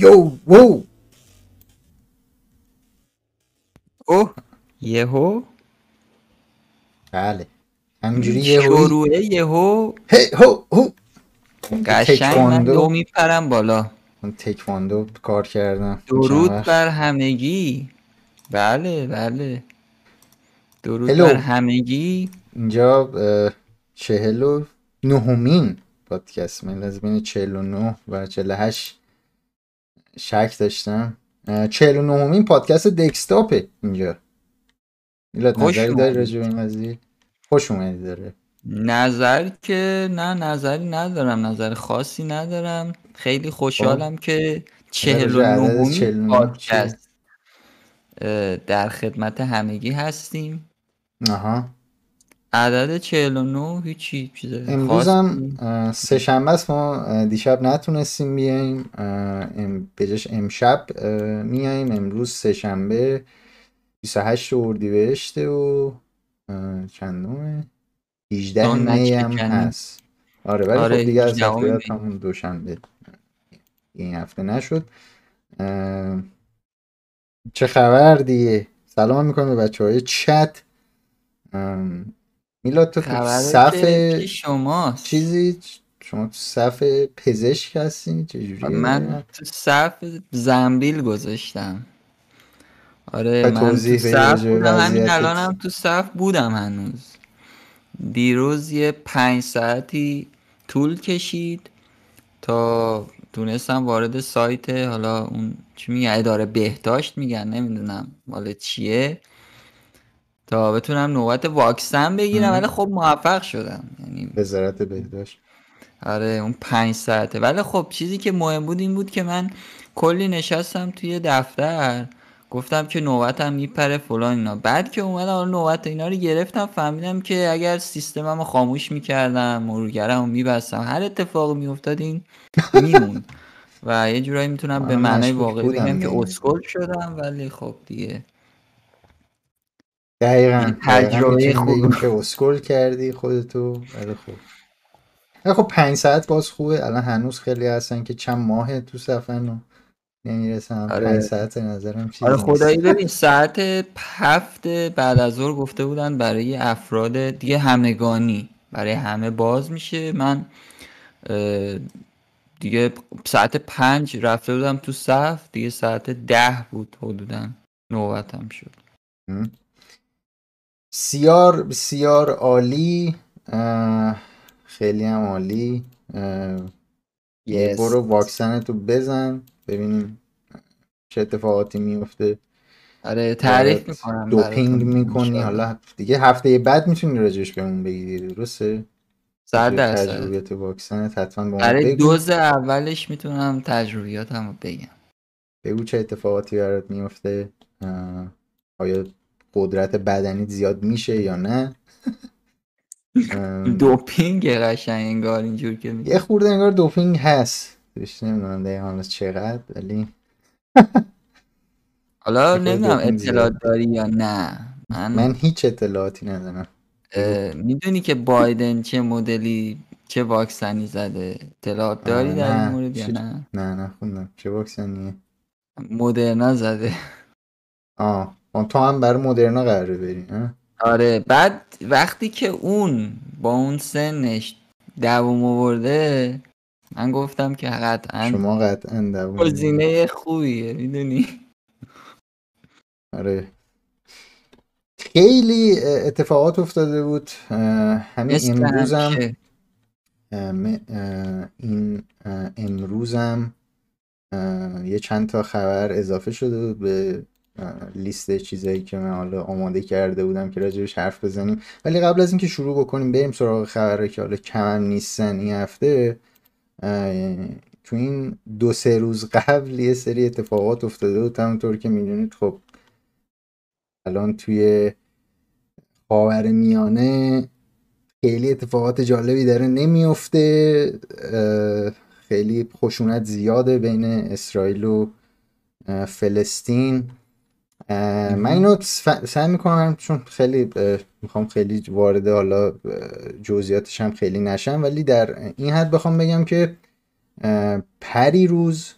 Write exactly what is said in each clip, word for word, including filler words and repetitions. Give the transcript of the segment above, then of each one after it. یو وو اوه یهو بله همجوری یهو شروعه یهو هی هو هو قشنگ من دو میپرم بالا. من تکواندو کار کردم. درود بر همگی. بله بله درود بر همگی. اینجا چهل و نهمین پادکست من لازمین چهل و نه و چهل و هشت شک داشتم. چهل و نهمین پادکست دکستاپه اینجا. میلاد نظری داری راجع به این قضیه؟ خوش اومدی داره. نظر که نه نظری ندارم، نظر خاصی ندارم. خیلی خوشحالم که چهل و نهمین پادکست در خدمت همگی هستیم. آها عدد چهل و نه هیچی چیز خاصی. امروز هم سه شنبه است، ما دیشب نتونستیم بیاییم، به جاش امشب میاییم. امروز سه شنبه بیست و هشت اردیبهشت و چندمه؟ هجده می هم هست. آره ولی آره خب دیگه از هفته همون دوشنبه این هفته نشد. چه خبر دیگه؟ سلام میکنم به بچه های چت. میلاد تو صف شماست چیزی؟ شما تو صف پزشک هستین؟ چجوریه؟ من تو صف زنبیل گذاشتم. آره من تو صف بودم، همین الانم تو صف بودم. هنوز دیروز یه پنج ساعتی طول کشید تا تونستم وارد سایت، حالا اون چی میگه، اداره بهداشت میگن، نمیدونم مال چیه، تا بتونم نوبت واکسن بگیرم. ولی خب موفق شدم، یعنی وزارت بهداشت. آره اون پنج ساعته. ولی خب چیزی که مهم بود این بود که من کلی نشستم توی دفتر، گفتم که نوبتم میپره فلان اینا. بعد که اومدم حالا نوبت اینا رو گرفتم، فهمیدم که اگر سیستممو خاموش میکردم، مرورگرمو میبستم، هر اتفاقی میافتاد این میمون و یه جورایی میتونم به معنای واقعی بگم که اسکول شدم. ولی خب دیگه دقیقاً تجربه خوبی که اسکول کردی خودتو. ولی خب ولی خب پنج ساعت باز خوبه. الان هنوز خیلی هستن که چند ماه تو صفن نمیرسم. آره. پنج ساعت نظرم چیزی. آره خدایی ببین ساعت هفت بعد از ظهر گفته بودن برای افراد دیگه همگانی برای همه باز میشه. من دیگه ساعت پنج رفته بودم تو صف، دیگه ساعت ده بود حدوداً نوبتم شد. بسیار بسیار عالی، خیلی هم عالی. yes. برو واکسنتو بزن ببینیم چه اتفاقاتی میفته. آره تعریف میکنم، دوپینگ میکنی شاید. حالا دیگه هفته بعد میتونی راجعش بهمون بگیری. درسته صد درصد تجربیات واکسنت حتما بهمون بگو. آره دوز اولش میتونم تجربیاتمو بگم. بگو چه اتفاقاتی برات میفته، آیا قدرت بدنی زیاد میشه یا نه؟ دوپینگ قشنگ انگار اینجور که میگه یه خورده انگار دوپینگ هست. بهش نمیدونم دقیقا از چقدر، ولی حالا نمیدونم اطلاعات داری یا نه. من من هیچ اطلاعاتی ندارم. میدونی که بایدن چه مدلی چه واکسنی زده؟ اطلاعات داری در این مورد یا نه؟ نه نه خوندم. چه واکسنیه؟ مدرنا زده. آه اون تو هم برای مدرنا قراره بری ها؟ آره. بعد وقتی که اون با اون سنش دوام آورده، من گفتم که قطعا شما قطعا دوام گزینه خوبیه، میدونی. آره خیلی اتفاقات افتاده بود. همین امروزم این امروزم یه چند تا خبر اضافه شده بود به لیست چیزایی که من حالا آماده کرده بودم که راجعش حرف بزنیم. ولی قبل از اینکه شروع بکنیم بریم سراغ خبرها که حالا کم نیستن این هفته. تو این دو سه روز قبل یه سری اتفاقات افتاده بود، همونطور که میدونید. خب الان توی خاورمیانه خیلی اتفاقات جالبی داره نمیفته. خیلی خشونت زیاده بین اسرائیل و فلسطین. من اینو سعی میکنم چون خیلی میخوام خیلی وارد حالا جزئیاتش هم خیلی نشم، ولی در این حد بخوام بگم که پری روز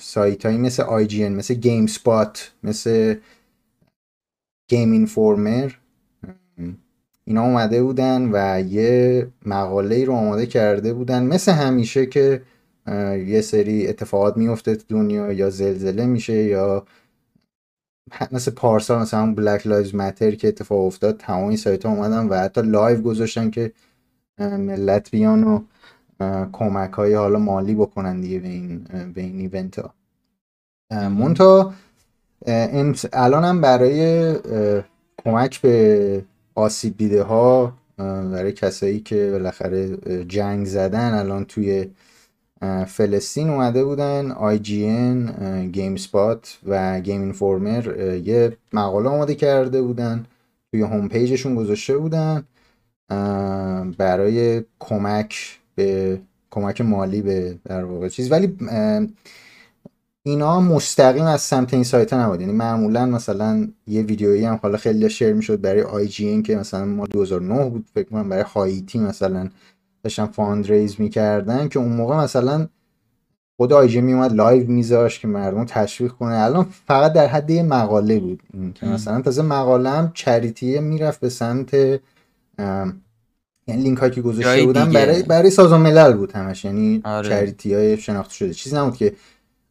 سایت هایی مثل آی جی ان، مثل گیم اسپات، مثل گیم اینفورمر، اینا اومده بودن و یه مقاله‌ای رو آماده کرده بودن. مثل همیشه که یه سری اتفاقات میفته تو دنیا، یا زلزله میشه، یا مثل پارسال مثلا همون بلک لایوز ماتر که اتفاق افتاد، تمام این سایت ها اومدن و حتی لایو گذاشتن که ملت بیان و کمک های حالا مالی بکنن دیگه به این به این ایونت ها. منتها الان هم برای کمک به آسیب دیده ها، برای کسایی که بالاخره جنگ زدن الان توی فلسطین، اومده بودن آی جی ان، گیم اسپات و گیم اینفورمر یه مقاله آماده کرده بودن، توی هوم پیجشون گذاشته بودن برای کمک به کمک مالی به در واقع چیز. ولی اینا مستقیم از سمت این سایت ها نبود، یعنی معمولا مثلا یه ویدیویی هم حالا خیلی شیر میشد برای آی جی ان که مثلا ما دو هزار و نه بود فکر کنم، برای هایتی مثلا داشتن فاند ریز میکردن که اون موقع مثلا خود آی جی ان میومد لایو میذاشت که مردم تشویق کنه. الان فقط در حد یه مقاله بود که مثلا تازه مقاله هم چریتیه میرفت به سمت، یعنی لینک هایی که گذاشته بودن برای برای سازمان ملل بود همش، یعنی آره. چریتی های شناخته شده، چیزی نبود که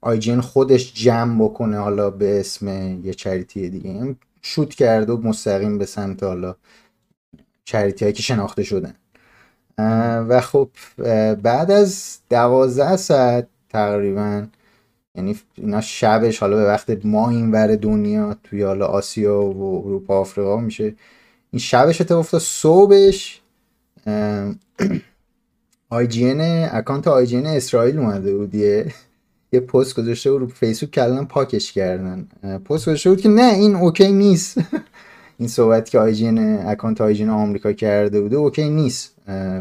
آی جی ان خودش جمع بکنه حالا به اسم یه چریتی دیگه، یعنی شوت کرد و مستقیم به سمت حالا چریتی هایی که شناخته شدن. و خب بعد از دوازده ساعت تقریبا، یعنی اینا شبش حالا به وقت ما این ور دنیا توی حالا آسیا و اروپا آفریقا میشه، این شبش اتفاق افتاد. صبحش آی جی ان، اکانت آی جی ان اسرائیل اومده بود یه یه پست گذاشته بود رو فیسبوک، کلا پاکش کردن. پست گذاشته بود که نه این اوکی نیست، این صحبت که آی جی ان، اکانت آی جی ان آمریکا کرده بوده اوکی نیست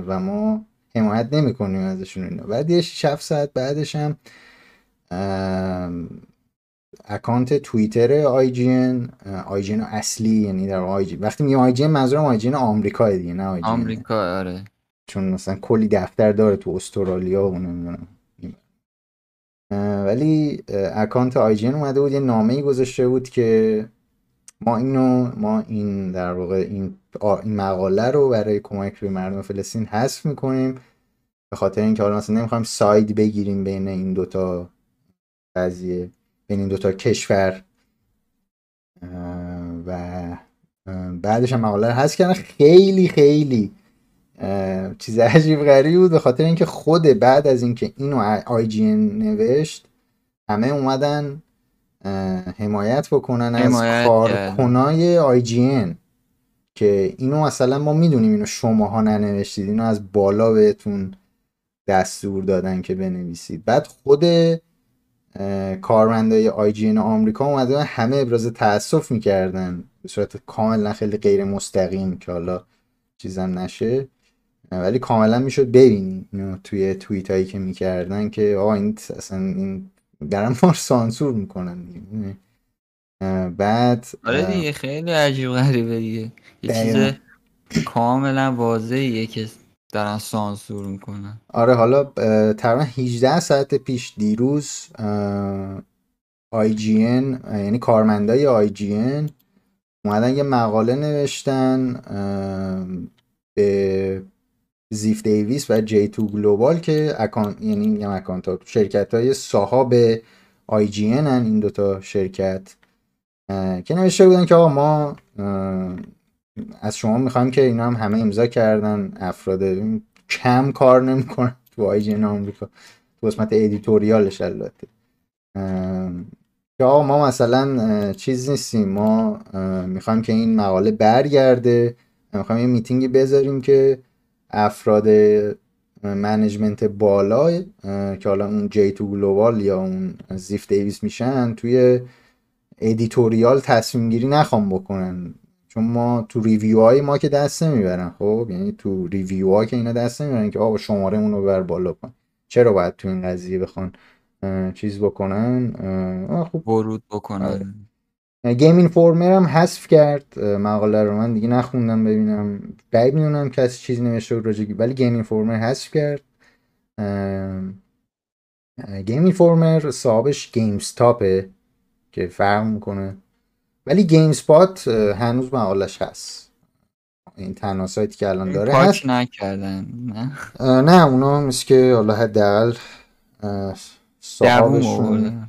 و ما حمایت نمی‌کنیم ازشون اینا. بعد یه شش ساعت بعدش هم اکانت توییتر آی جی ان، آی جی ان اصلی، یعنی در آی جی، وقتی میگم آی جی ان منظورم آی جی ان آمریکا دیگه، نه آی جی ان آمریکا، آره، چون مثلا کلی دفتر داره تو استرالیا و نمیدونم، ولی اکانت آی جی ان اومده بود یه نامه‌ای گذاشته بود که ما اینو ما این در واقع این این مقاله رو برای کمک به مردم فلسطین حذف می‌کنیم، به خاطر اینکه حالا مثلا نمی‌خوایم ساید بگیریم بین این دوتا قضیه، بین این دوتا کشور. و بعدش هم مقاله رو حذف کردن. خیلی خیلی چیز عجیب غریبی بود، به خاطر اینکه خود بعد از اینکه اینو آی جی ان نوشت، همه اومدن حمایت بکنن حمایت از کارکنای آی جی ان که اینو مثلا ما میدونیم اینو شماها ننوشتید، اینو از بالا بهتون دستور دادن که بنویسید. بعد خود کارمندای آی جی ان آمریکا اومدن همه ابراز تاسف میکردن به صورت کاملا خیلی غیر مستقیم که حالا چیزم نشه، ولی کاملا میشد ببینی توی توییت هایی که میکردن که آه این اصلا این درم ما رو سانسور میکنن. بعد آره دیگه خیلی عجیب غریبه دیگه، یه چیز کاملا واضحیه که درم سانسور میکنن. آره حالا تقریبا هجده ساعت پیش دیروز آی جی ان، یعنی کارمندای آی جی ان اومدن یه مقاله نوشتن به زیف دیویس و جی تو گلوبال که اکان... یعنی میگم اکانت ها، شرکت های صاحب آی جی ان هن این دوتا شرکت، که نوشته بودن که آقا ما از شما میخوایم که اینا هم همه امضا کردن، افراد کم کار نمی کنن تو آی جی ان آمریکا، تو قسمت ایدیتوریالش البته، که آقا ما مثلا چیز نیستیم، ما میخوایم که این مقاله برگرده، میخوایم یه میتینگی بذاریم که افراد منیجمنت بالا که حالا اون جی تو گلوبال یا اون زیف دیویس میشن توی ادیتوریال تصمیم گیری نخوام بکنن، چون ما تو ریویوهای ما که دست نمیبرن. خب یعنی تو ریویوها که اینا دست نمیبرن که آقا شماره اون رو بر بالا کن، چرا باید تو این قضیه بخون چیز بکنن، خب ورود بکنن. گیم اینفورمر هم حذف کرد مقاله رو، من دیگه نخوندم ببینم بعید میدونم کسی چیز نوشته بود راجع، ولی گیم اینفورمر حذف کرد. گیم اینفورمر صاحبش گیم استاپه که فرق میکنه، ولی گیم اسپات هنوز مقالش هست. این تنها سایتی که الان داره پاک هست. نکردن نه نه اونا مثل که حالا حداقل صاحبشون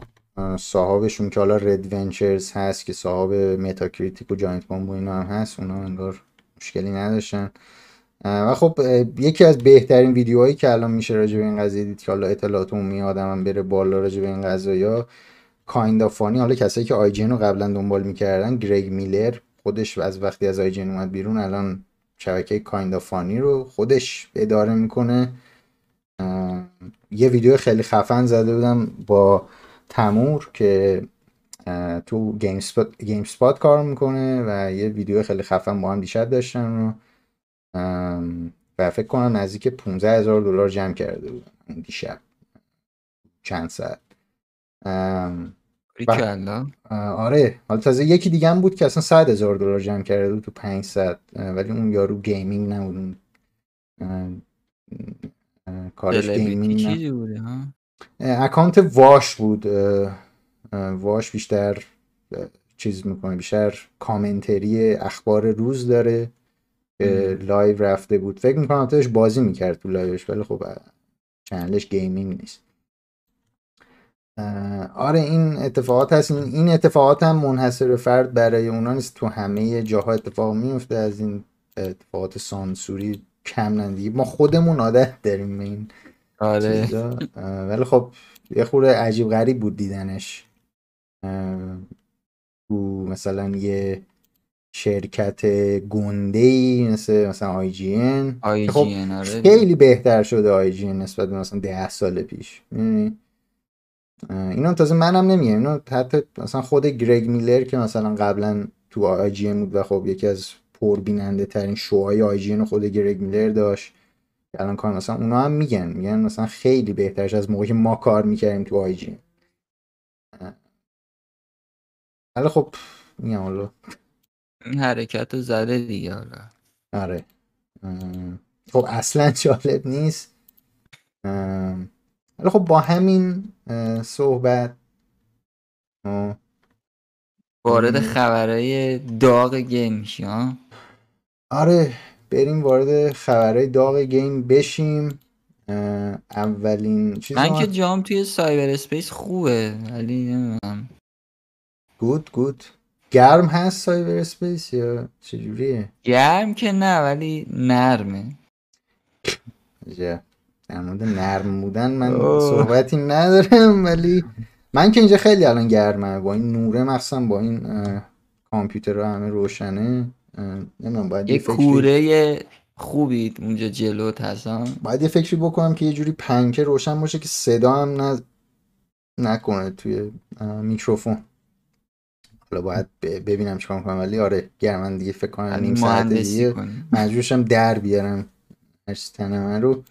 صاحبشون که حالا رد ونچرز هست که صاحب متاکریتیک و جاینت بامب و اینا هم هست، اونا انگار مشکلی نداشتن. و خب یکی از بهترین ویدیوهایی که الان میشه راجع به این قضیه دید که حالا اطلاعات عمومی آدمم بره بالا راجع به این قضایا، کایند آف فانی. حالا کسایی که آی جی ان رو قبلا دنبال میکردن، گریگ میلر خودش از وقتی از آی جی ان اومد بیرون الان شبکه کایند آف فانی رو خودش اداره میکنه. یه ویدیو خیلی خفن زده بودم با تمور که تو گیم اسپات گیم اسپات کار میکنه و یه ویدیو خیلی خفن با هم دیشب داشتن و فکر کنم نزدیک پانزده هزار دلار جمع کرده بودن اون دیشب چند ساعت. و... آره حالا تازه یکی دیگه هم بود که اصلا صد هزار دلار جمع کرده بود تو پنج ساعت، ولی اون یارو گیمینگ نبود، کارش گیمینگ نبود، اکانت واش بود. واش بیشتر چیز میکنه، بیشتر کامنتری اخبار روز داره که لایو رفته بود، فکر میکنم تاش بازی میکرد تو لایوش، ولی خب چنلش گیمینگ نیست. آره این اتفاقات هست. این اتفاقات هم منحصر به فرد برای اونا نیست، تو همه جاها اتفاق میفته. از این اتفاقات سانسوری کم ندیگه ما خودمون عادت داریم این. آره ولی خب یه خورده عجیب غریب بود دیدنش تو مثلا یه شرکت گنده‌ای مثل مثلا آی جی ان. آی جی ان آره خیلی بهتر شده آی جی ان نسبت به مثلا ده سال پیش. اینا تازه منم نمیگم، اینا حتی مثلا خود گریگ میلر که مثلا قبلا تو آی جی ان بود و خب یکی از پربیننده ترین شوهای آی جی ان خود گریگ میلر داشت، الان کار مثلا اونا هم میگن میگن مثلا خیلی بهترش از موقعی که ما کار میکردیم تو آی جی ان. حالا خب میگم حالا این حرکت رو زده دیگه. آره آره خب اصلا جالب نیست. حالا خب با همین صحبت وارد خبرهای داغ گیم میشی ها؟ آره بریم وارد خبرهای داغ گیم بشیم. اولین چیز من که جام توی سایبر اسپیس خوبه، ولی نمیدونم گود گود گرم هست سایبر اسپیس یا چجوریه؟ گرم که نه ولی نرمه. جا در مورد نرم بودن من صحبتی ندارم، ولی من که اینجا خیلی الان گرمه با این نوره، مخصوصا با این کامپیوتر رو همه روشنه. نمیدونم باید یه کوره خوبی اونجا جلوت هستم، باید یه فکری بکنم که یه جوری پنکه روشن باشه که صدا هم نز... نکنه توی میکروفون. حالا باید ببینم چیکار میکنم، ولی آره گرمن دیگه. فکر کنم نیم ساعت دیگه مجبورشم در بیارم تنم رو.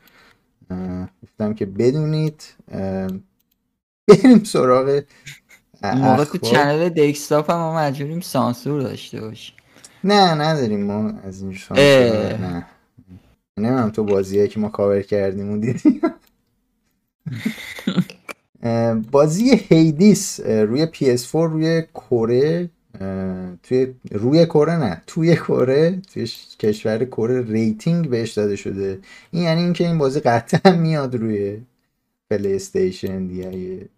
گفتم که بدونید بریم سراغ موقع تو چنل دکستاپ هم ما مجبوریم سانسور داشته باشیم. نه نداریم ما از این سانسور. نه نمیدونم تو بازیه که ما کاور کردیم و دیدیم بازی هیدیس روی پی اس چهار روی کره، توی روی کره نه توی کره، توی کشور کره ریتینگ بهش داده شده. این یعنی اینکه این بازی قطعا میاد روی پلی استیشن دیگه،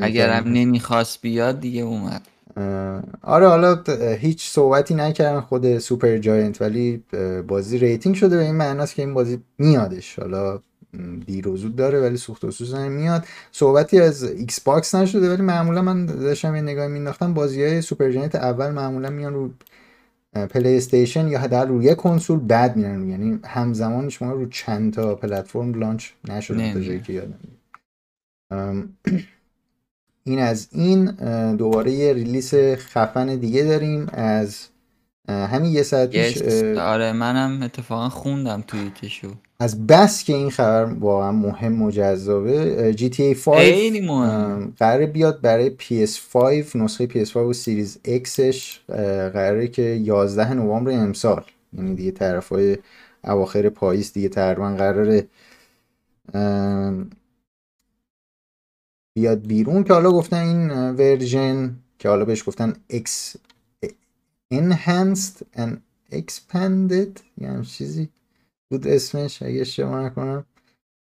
اگرم نمیخواست بیاد دیگه اومد. آره حالا هیچ صحبتی نکردن خود سوپر جاینت، ولی بازی ریتینگ شده به این معناست که این بازی میادش، حالا دیر و زود داره ولی سوخت و سوز میاد. صحبتی از ایکس باکس نشده، ولی معمولا من داشتم یه نگاه مینداختم بازی‌های سوپر جنت اول معمولا میان رو پلی استیشن یا حداقل روی کنسول بعد میان، یعنی همزمان شما رو چند تا پلتفرم لانچ نشده تا جایی که یادم میاد. این از این. دوباره یه ریلیس خفن دیگه داریم از همین یه ساعت پیش. آره منم اتفاقا خوندم توییتشو، از بس که این خبر واقعا مهم و جذابه. جی تی ای پنج قراره بیاد برای پی اس پنج، نسخه پی اس پنج و سریز ایکسش قراره که یازده نوامبر امسال، یعنی دیگه طرفای اواخر پاییز دیگه تقریبا قراره بیاد بیرون، که حالا گفتن این ورژن که حالا بهش گفتن اکس enhanced and expanded یعنی چیزی بود اسمش اگه اشتباه نکنم،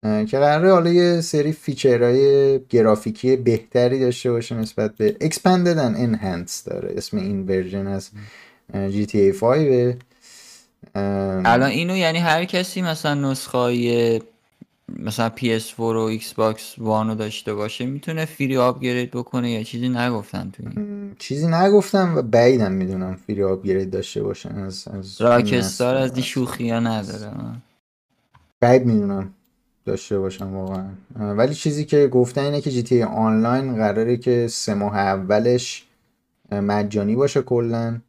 که قراره حالا یه سری فیچرهای گرافیکی بهتری داشته باشه نسبت به expanded and enhanced داره اسم این ورژن از جی تی ای پنج. الان اینو یعنی هر کسی مثلا نسخه‌ای مثلا پی اس چهار و ایکس باکس وان رو داشته باشه میتونه فری آپگرید بکنه یا چیزی نگفتن تو این؟ چیزی نگفتم و بعیدم میدونم فری آپگرید داشته باشن از از راکستار از این شوخی‌ها نداره، بعید میدونم داشته باشن واقعا. ولی چیزی که گفتن اینه که جی تی آنلاین قراره که سه ماه اولش مجانی باشه کلا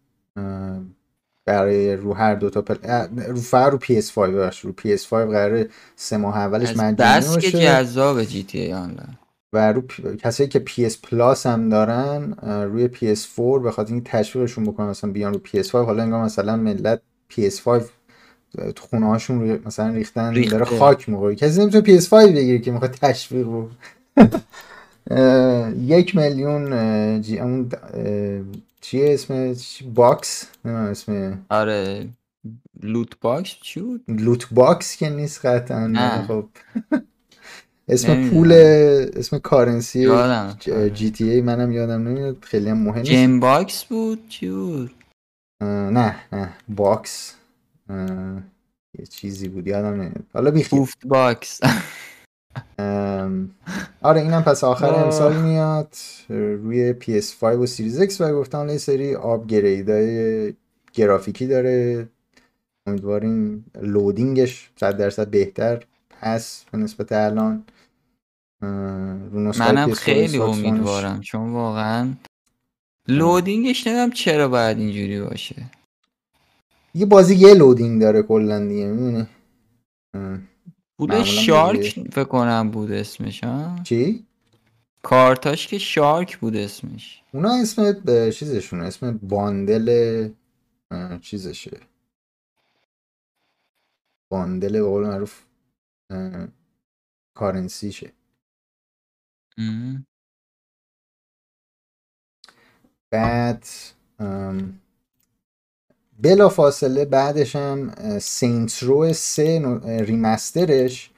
برای رو هر دو تا پل... رو فر رو پی اس پنج باشه، رو پی اس پنج قراره سه ماه اولش مجانی باشه. دست جذاب جی تی ای آنلاین و رو پی... کسایی که پی اس پلاس هم دارن روی پی اس چهار به خاطر اینکه تشویقشون بکنن مثلا بیان رو پی اس پنج. حالا انگار مثلا ملت پی اس پنج تو خونه هاشون روی مثلا ریختن داره خاک می‌خوره، کسی نمیتونه پی اس پنج بگیره که میخواد تشویق رو یک میلیون جی اون چیه اسم باکس اسم آره لوت باکس چی بود؟ لوت باکس که نیست قطعا. خب اسم پول اسم کارنسی جی تی ای منم یادم نمیاد، خیلی هم مهم نیست. جیم باکس بود چی بود؟ نه نه باکس یه چیزی بود یادم نمیاد حالا بیخیال. بوفت باکس آره اینم پس آخر امسال میاد روی پی اس پنج و سریز ایکس و گفتم یه سری آپگریدای گرافیکی داره، امیدواریم لودینگش صد درصد بهتر هست به نسبت الان. منم خیلی امیدوارم چون واقعا لودینگش نمیدونم چرا باید اینجوری باشه، یه بازی یه لودینگ داره کلا دیگه میدونی بوده شارک فکر کنم بود اسمش ها چی؟ کارتاش که شارک بود اسمش. اونا اسم چیزشون اسم باندل چیزشه باندل به قول معروف کارنسیشه. بعد بلا فاصله بعدش هم سینتس رو سه ریمسترش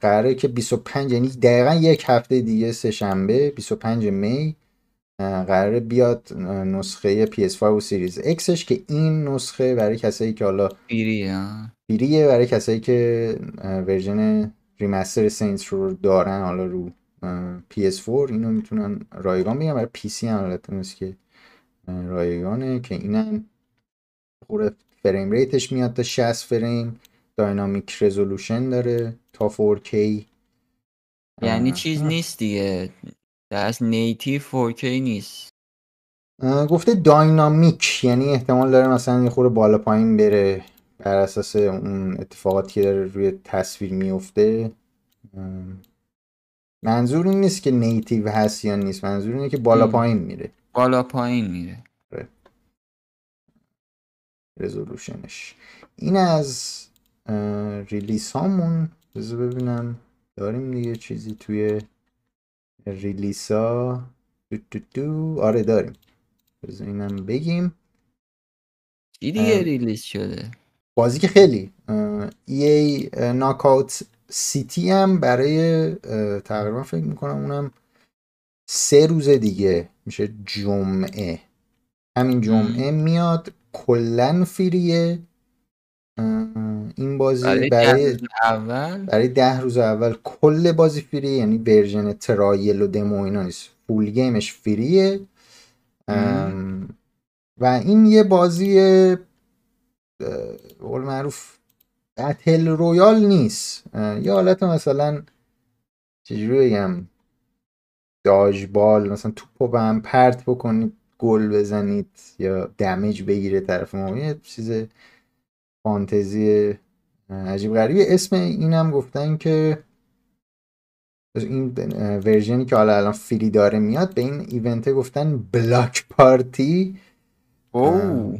قراره که بیست و پنج یعنی دقیقا یک هفته دیگه سه شنبه بیست و پنج می قراره بیاد نسخه پی اس پنج و سریز اکسش، که این نسخه برای کسایی که حالا فریه فریه برای کسایی که ورژن ریمستر سینتس رو دارن حالا رو پی اس چهار اینو میتونن رایگان بگیرن. برای پی سی هم البته نسخه رایگانه که اینم خود فریم ریتش میاد تا شصت فریم، داینامیک رزولوشن داره تا فور کی یعنی چیز نیست دیگه دست نیتیو فور کی نیست، گفته داینامیک یعنی احتمال داره مثلا یه خورده بالا پایین بره بر اساس اون اتفاقاتی که داره روی تصویر میفته. منظور این نیست که نیتیو هست یا نیست، منظور اینه که بالا پایین میره بالا پایین میره رزولوشنش. این از ریلیس هامون بذار ببینم داریم دیگه چیزی توی ریلیس ها دو دو دو. آره داریم بذار اینم بگیم چی دیگه ریلیس شده. بازی که خیلی ای ناک آوت سیتی هم برای تقریبا فکر میکنم اونم سه روز دیگه میشه جمعه همین جمعه میاد کلن فریه این بازی برای برای ده, اول. برای ده روز اول کل بازی فریه یعنی ورژن ترایل و دمو اینا نیست فول گیمش فریه. و این یه بازی قول معروف بتل رویال نیست، یه حالت مثلا چجوری بگم داجبال مثلا توپو به هم پرت بکنی گل بزنید یا دمیج بگیره طرف مقابل، چیز فانتزی عجیب غریبی. اسم اینم گفتن که این ورژنی که حالا الان فری داره میاد به این ایونته گفتن بلاک پارتی. اوه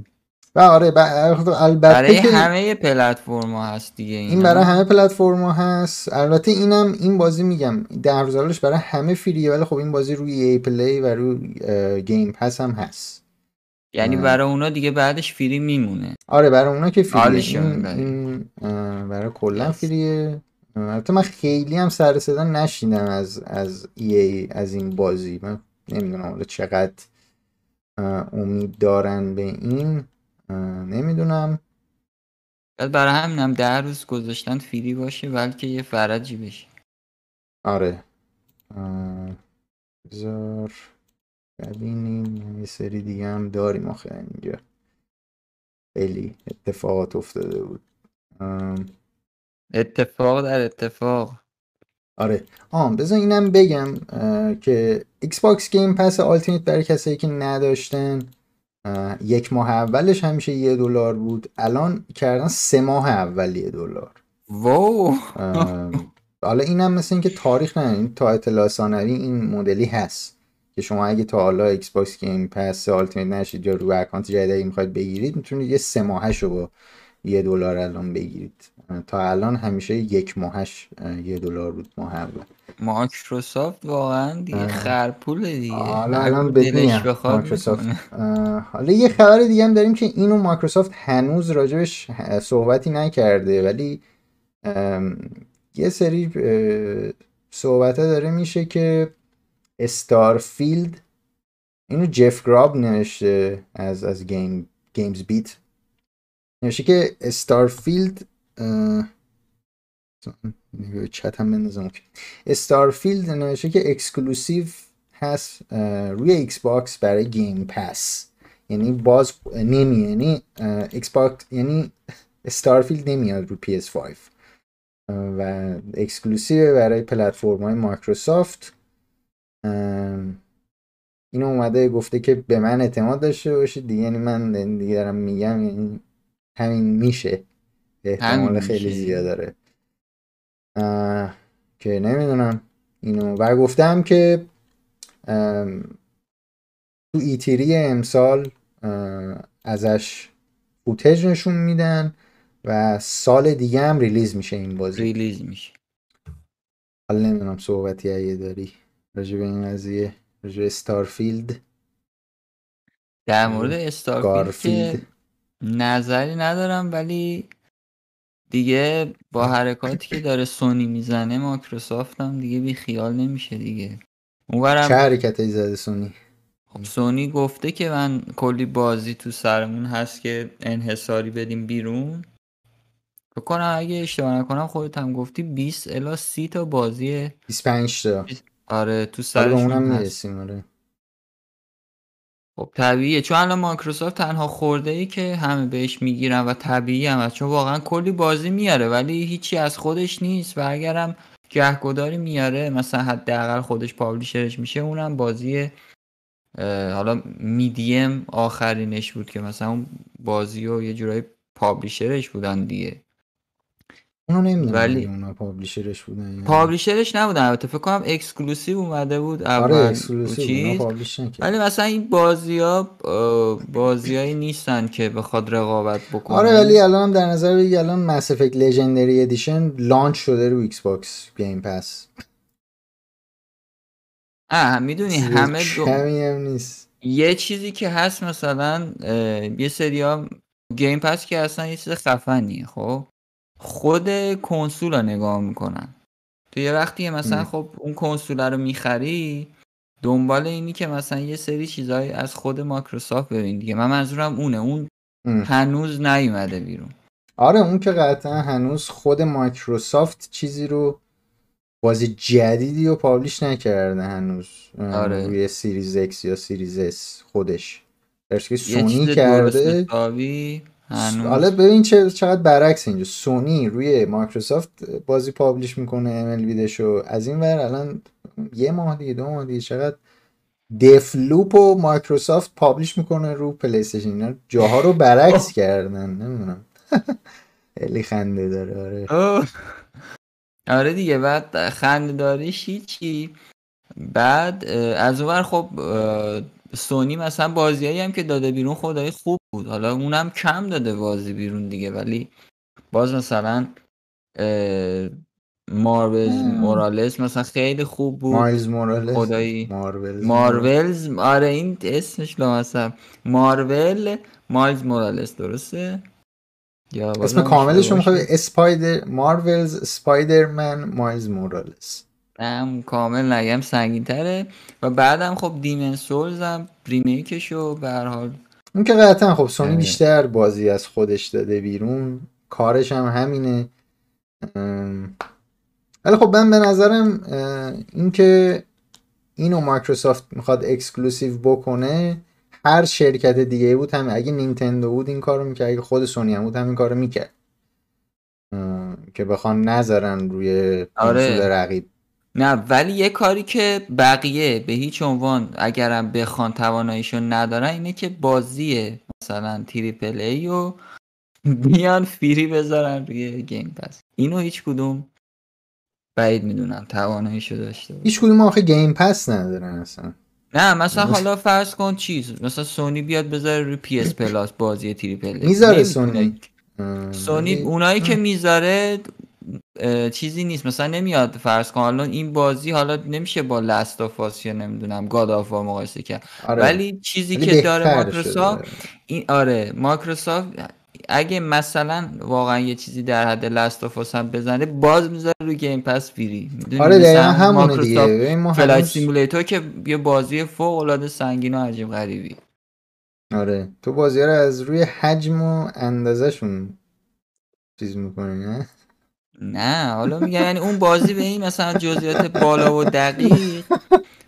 و آره البته برای همه پلتفرما هست دیگه، این, این برای همه پلتفرما هست. البته اینم این بازی میگم در روزالش برای همه فریه، ولی خب این بازی روی ای پلی و روی گیم پس هم هست، یعنی برای اونا دیگه بعدش فری میمونه. آره برای اونا که فریه، این, این برای کلا فریه. البته من خیلی هم سر صدا نشیدم از از ای, ای از این بازی، من نمیدونم چقدر امید دارن به این، نمیدونم برای همین هم ده روز گذاشتن فری باشه بلکه یه فرجی بشه. آره بذار ببینیم یه سری دیگه هم داریم آخه اینجا خیلی اتفاقات افتاده بود. اتفاق در اتفاق. آره آم بذار اینم بگم که ایکس باکس گیم پس آلتیمیت برای کسایی که نداشتن یک ماه اولش همیشه یه دلار بود، الان کردن سه ماه اول یه دلار. واو. حالا اینم مثل اینکه تاریخ نه، تا اطلاع ثانوی این مدلی هست که شما اگه تا حالا ایکس باکس گیم پس آلتیمیت نشید یا رو اکانت جدیدی میخواید بگیرید، میتونید یه سه ماهشو با یه دلار الان بگیرید. تا الان همیشه یک ماهش یه دلار بود ماه اول. مایکروسافت واقعا دیگه خرپوله دیگه. حالا الان بدونیم مایکروسافت. حالا یه خبر دیگه هم داریم که اینو مایکروسافت هنوز راجبش صحبتی نکرده، ولی یه سری صحبته داره میشه که استارفیلد، اینو جف گراب نوشته از از گیم گیمز بیت، نوشته که استارفیلد نگه چت هم بندازم که استارفیلد نوشته که اکسکلوسیو هست روی ایکس باکس برای گیم پس، یعنی باز نمی یعنی ایکس باکس یعنی استارفیلد نمیاد رو پی اس پنج و اکسکلوسیو برای پلتفرم‌های مایکروسافت. اینو اومده گفته که به من اعتماد داشته باشید دیگه، یعنی من دیگه دارم میگم یعنی همین میشه، احتمال خیلی زیاد داره که نمیدونم اینو. و گفتم که تو ایتری امسال ازش فوتج نشون میدن و سال دیگه هم ریلیز میشه این بازی، ریلیز میشه. حالا نمیدونم صحبتی هایی داری راجع به این قضیه، راجع به استارفیلد؟ در مورد استارفیلد نظری ندارم، ولی دیگه با حرکاتی که داره سونی میزنه مایکروسافت هم دیگه بی خیال نمیشه دیگه. اونورم چه حرکتی زده سونی؟ خب سونی گفته که من کلی بازی تو سرمون هست که انحصاری بدیم بیرون، فکر کنم اگه اشتباه نکنم خودت هم گفتی بیست الی سی تا بازی، بیست و پنج تا. آره تو سرمون هم آره. خب طبیعیه چون الان مایکروسافت تنها خورده ای که همه بهش میگیرن و طبیعی هم چون واقعا کلی بازی میاره ولی هیچی از خودش نیست، و اگرم گهگداری میاره مثلا حداقل خودش پابلیشرش میشه، اونم بازی حالا میدیم آخرینش بود که مثلا اون بازی رو یه جورایی پابلیشرش بودن دیگه. اونو نمیدونم ولی اونا پابلیشرش بودن یا پابلیشرش نبودن، البته فکر کنم اکسکلوسیو اومده بود اول. آره اکسکلوسیو پابلیش نکرد، ولی مثلا این بازی‌ها بازیایی نیستن که بخواد رقابت بکنه. آره ولی الان در نظر بگی الان ماس افکت لژندری ادیشن لانچ شده رو ایکس باکس گیم پس، آ میدونی همه دو کمی هم نیست. یه چیزی که هست مثلا یه سریام گیم پس که اصلا یه چیز خفنیه، خب خود کنسول رو نگاه میکنن تو یه وقتی مثلا ام. خب اون کنسول رو میخری دنبال اینی که مثلا یه سری چیزایی از خود مایکروسافت ببین دیگه، من منظورم اونه. اون ام. هنوز نیومده بیرون. آره اون که قطعا هنوز خود مایکروسافت چیزی رو بازی جدیدی رو پابلیش نکرده هنوز. آره روی سریز ایکس یا سریز اس خودش درسته که سونی کرده. حالا ببین چه چقدر برعکس اینجا، سونی روی مایکروسافت بازی پابلیش میکنه ام ال ویدشو از این ور، الان یه ماه دیگه دو ماه دیگه چقدر دفلوپو مایکروسافت پابلیش میکنه رو پلی استیشن، اینا جاها رو برعکس کردن نمیدونم خیلی خنده داره. آره آره دیگه بعد خنده داره چی چی. بعد از اون ور خب سونی مثلا بازیایی هم که داده بیرون خدای خوب بود، حالا اونم کم داده بازی بیرون دیگه، ولی باز مثلا مارولز مورالز مثلا خیلی خوب بود، مایلز مورالز خدایی مارولز مارولز آره این اسمش لامصب مارول مایلز مورالز درسته یا اسم کاملش رو میخوای؟ اسپایدر مارولز اسپایدرمن مایلز مورالز هم کامل نگم سنگین تره. و بعدم خب دیمن سولز هم ریمیکشو به هر حال اون که قطعا خب سونی بیشتر بازی از خودش داده بیرون، کارش هم همینه. ولی خب من به نظرم این که اینو مایکروسافت میخواد اکسکلوسیو بکنه، هر شرکت دیگه بود هم اگه نینتندو بود این کارو میکرد، اگه خود سونی هم بود هم این کارو میکرد، که بخوان نذارن روی کنسول رقیب. نه ولی یه کاری که بقیه به هیچ عنوان اگرم بخوان تواناییشو ندارن اینه که بازی مثلا تریپل ای و بیان فری بذارن روی گیم پس. اینو هیچ کدوم بعید میدونم تواناییشو داشته باشه. هیچ کدوم آخه گیم پس ندارن اصلا. نه مثلا حالا فرض کن چیز مثلا سونی بیاد بذاره روی پی اس پلاس بازی تریپل ای. میذاره سونی. سونی اونایی که میذاره چیزی نیست، مثلا نمیاد فرض کن الان این بازی حالا نمیشه با لست آف آس یا نمیدونم گاد آف وار مقایسه کرد، آره. ولی چیزی ولی که داره مایکروسافت این آره مایکروسافت اگه مثلا واقعا یه چیزی در حد لست آف آس هم بزنه باز میذاره روی گیم پس فری، آره دیگه همونه دیگه فلایت سیمولیتور که یه بازی فوق العاده سنگین و عجیب غریبی، آره تو بازی رو از روی حجم و اندازه‌شون چیز می‌کنی نه نه حالا میگم یعنی اون بازی به این مثلا جزئیات بالا و دقیق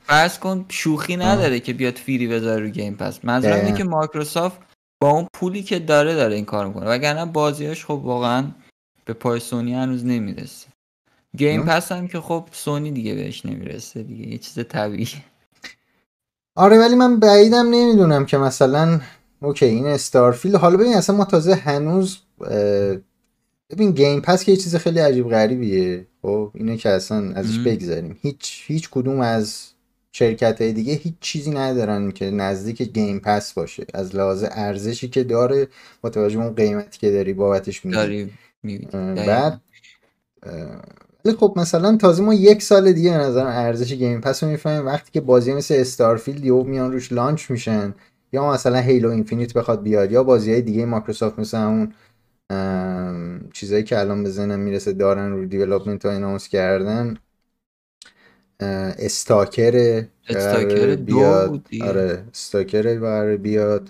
فرض کن شوخی نداره که بیاد فری بذاره رو گیم پس. منظورم اینه که مایکروسافت با اون پولی که داره داره این کارو میکنه، وگرنه بازیاش خب واقعا به پای سونی هنوز نمیرسه. گیم پس هم که خب سونی دیگه بهش نمیرسه دیگه، یه چیز طبیعیه. آره ولی من بعیدم نمیدونم که مثلا اوکی این استارفیلد حالا ببین اصلا ما تازه هنوز ببین گیم پس که یه چیز خیلی عجیب غریبیه، خب اینه که اصلا ازش بگذاریم، هیچ هیچ کدوم از شرکت‌های دیگه هیچ چیزی ندارن که نزدیک گیم پس باشه از لحاظ ارزشی که داره با توجه به اون قیمتی که داری بابتش میدی. بعد ولی خب مثلا تازه ما یک سال دیگه نظرم ارزش گیم پس رو میفهمیم، وقتی که بازی مثل استارفیلد یهو میان روش لانچ میشن یا مثلا هیلو اینفینیت بخواد بیاد یا بازی‌های دیگه مایکروسافت مثل اون چیزایی که الان به ذهنم میرسه دارن رو دیولپمنت ها اناونس کردن، استاکر استاکر بیاد، آره استاکر قراره بیاد،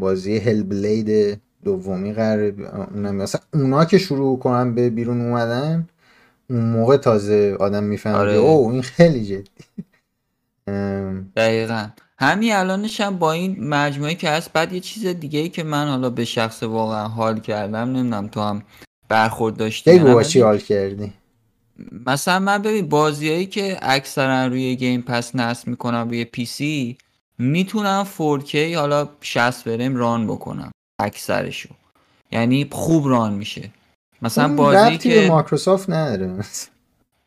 بازی هل بلید دومی قراره، اونم مثلا اونا که شروع کنن به بیرون اومدن اون موقع تازه آدم میفهمه آره. او این خیلی جدی دقیقاً همین الانش هم با این مجموعه که هست. بعد یه چیز دیگه‌ای که من حالا به شخص واقعا حال کردم، نمیدونم تو هم برخورد داشتی با چی حال کردی، مثلا من ببین بازیایی که اکثرا روی گیم پس نصب میکنم روی پی سی میتونم فور کی حالا شصت فریم ران بکنم اکثرشو، یعنی خوب ران میشه. مثلا بازی که مایکروسافت نداره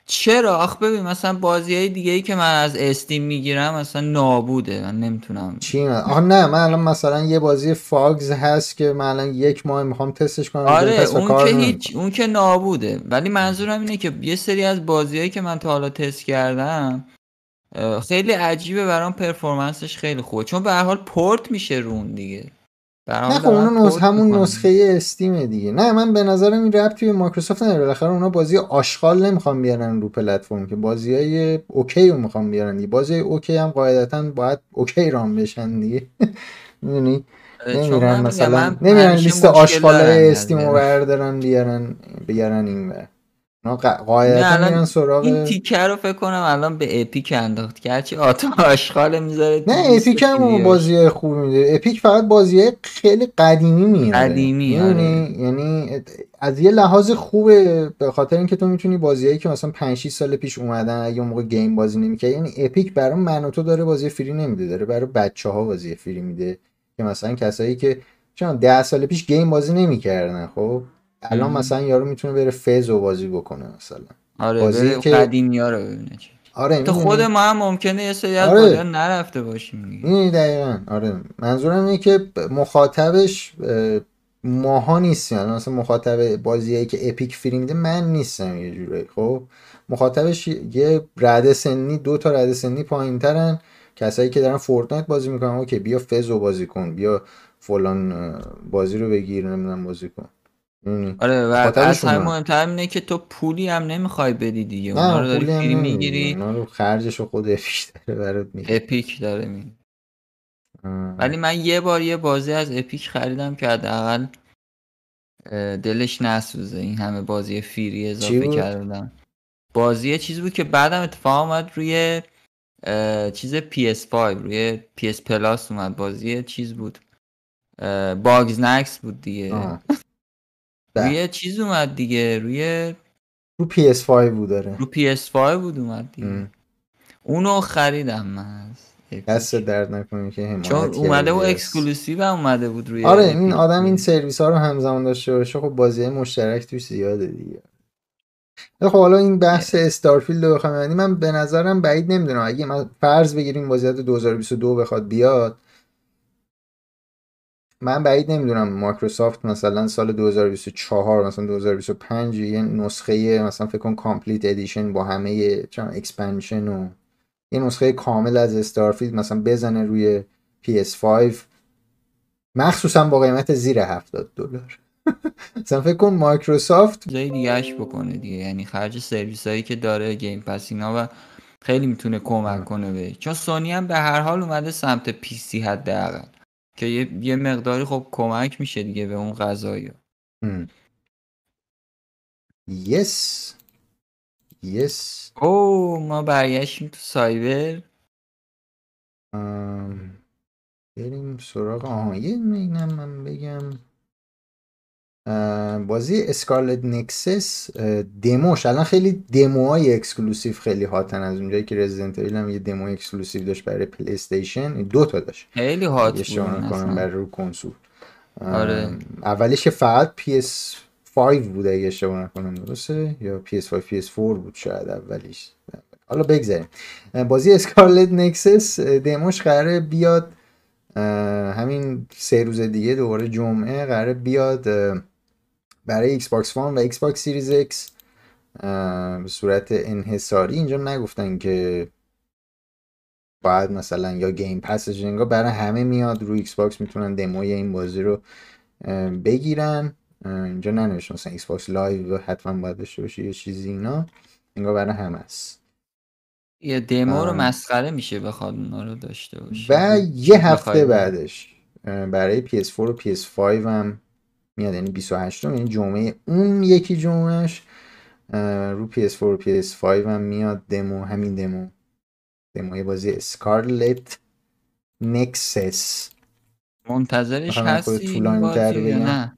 چرا آخ ببین مثلا بازیای دیگه‌ای که من از استیم میگیرم مثلا نابوده، من نمیتونم چی آخ نه من الان مثلا یه بازی فاگز هست که من الان یک ماه میخوام تستش کنم، آره اون که هیچ اون که نابوده. ولی منظورم اینه که یه سری از بازیایی که من تا حالا تست کردم خیلی عجیبه برام، پرفورمنسش خیلی خوبه چون به هر حال پورت میشه رون دیگه، نه خب اون همون نسخه استیم دیگه. نه من به نظرم این ربطی به مایکروسافت نداره، بالاخره اونا بازی آشغال نمیخوان بیارن رو پلتفرم که بازیای اوکی رو میخوان بیارن دیگه، بازی اوکی هم قاعدتاً باید اوکی رام بشن دیگه، میدونی نمیرن مثلا نمیرن لیست آشغال استیم رو بردارن بیارن بیارن این بر اونا قاعدتاً میرن سراغ این تیکر رو. فکر کنم الان به اپیک انداخت که هرچی آتا آشغال میذاره، نه اپیک هم بازی خوب میده، اپیک فقط بازی خیلی قدیمی میاره قدیمی یعنی یعنی از یه لحاظ خوبه به خاطر اینکه تو میتونی بازیایی که مثلا پنج شش سال پیش اومدن اگه اون موقع گیم بازی نمی‌کردی، یعنی اپیک برای من و تو داره بازی فری نمیده، داره برای بچه‌ها بازی فری میده که مثلا کسایی که چند ده سال پیش گیم بازی نمی‌کردن خب الان مثلا یارو میتونه بره فیزو بازی بکنه مثلا، آره بازی که قدیمی ها رو ببینه. آره تا خود ما هم ممکنه یه سری از آره. بازار نرفته باشیم. این دقیقاً آره منظورم اینه که مخاطبش ماها نیستن، یعنی مثلا مخاطب بازیایی که اپیک فری میده من نیستم یه جوری. خب مخاطبش یه رده سنی دو تا رده سنی پایین‌ترن، کسایی که دارن فورتنایت بازی میکنن اوکی بیا فزو بازی کن، بیا فلان بازی رو بگیر نمیدونم بازی کن. آره و از همه مهمتر اینه که تو پولی هم نمیخوای بدی دیگه، اونا رو داری فری میگیری، اونا رو خرجش رو خود اپیک داره برات میگیره، اپیک داره میگیره. ولی من یه بار یه بازی از اپیک خریدم که حداقل دلش نسوزه، این همه بازی فری اضافه کردن. بازی چیز بود که بعدم اتفاق اومد روی چیز پی اس پنج، روی پی اس پلاس اومد، بازی چیز بود باگز نکس بود دیگه. آه. روی چیز اومد دیگه، روی رو پی اس پنج بود داره، رو پی اس پنج بود اومد دیگه. ام. اونو خریدم من دست درد نکنه که حمایت چون اومده بود اکسکلوسیو هم اومده بود روی آره این آدم این سرویس ها رو همزمان داشته باشه خب بازی مشترک توش زیاده دیگه. خب حالا این بحث استارفیلد رو بخوام ببینیم، من به نظرم بعید نمیدونم اگه من فرض بگیریم بازی دو هزار و بیست و دو بخواد بیاد، من بعید نمیدونم مایکروسافت مثلا سال دو هزار و بیست و چهار مثلا دو هزار و بیست و پنج یه نسخه مثلا فکر کنم کامپلیت ادیشن با همه چم اکسپنشن و یه نسخه کامل از استارفیلد مثلا بزنه روی پی اس پنج، مخصوصا با قیمت زیر هفتاد دلار. مثلا فکر کن مایکروسافت جای دیگه‌اش بکنه دیگه، یعنی خرج سرویسایی که داره گیم پس اینا و خیلی میتونه کمک کنه به. چون سونی هم به هر حال اومده سمت پی سی حداقل که یه،, یه مقداری خب کمک میشه دیگه به اون قضایا. یس یس او ما برگشتیم تو سایبر. ام بریم سراغ آها یه میگم من بگم بازی اسکارلت نکسوس دموش الان خیلی دموهای اکسکلوسیو خیلی هاتن، از اونجایی که رزیدنت ایول هم یه دمو اکسکلوسیو داشت برای پلی استیشن، دو تا داشت خیلی هات شون کنم برای رو کنسول. آره اولش فقط پی اس پنج بود اگه اشتباه نکنم، درسته یا پی اس پنج پی اس چهار بود شاید اولیش. حالا بگذاریم بازی اسکارلت نکسوس دموش قراره بیاد همین سه روز دیگه دوباره جمعه قراره بیاد برای ایکس باکس وان و ایکس باکس سریز ایکس به صورت انحصاری. اینجا نگفتن که بعد مثلا یا گیم پس جنگا برای همه میاد، روی ایکس باکس میتونن دموی این بازی رو بگیرن. اینجا ننوشتن مثلا ایکس باکس لایو حتما باید داشته باشه یه چیزی، اینا انگار برای همه است. یه دمو رو مسخره میشه بخواد اونا رو داشته باشه. و یه هفته بعدش برای پی اس چهار و پی اس پنج هم میاد، یعنی بیست و هشتم یعنی جمعه اون یکی جمعهش رو پی اس چهار و پی اس پنج هم میاد دمو، همین دمو دموی بازی اسکارلت نکسوس. منتظرش هستی این بازی یا نه؟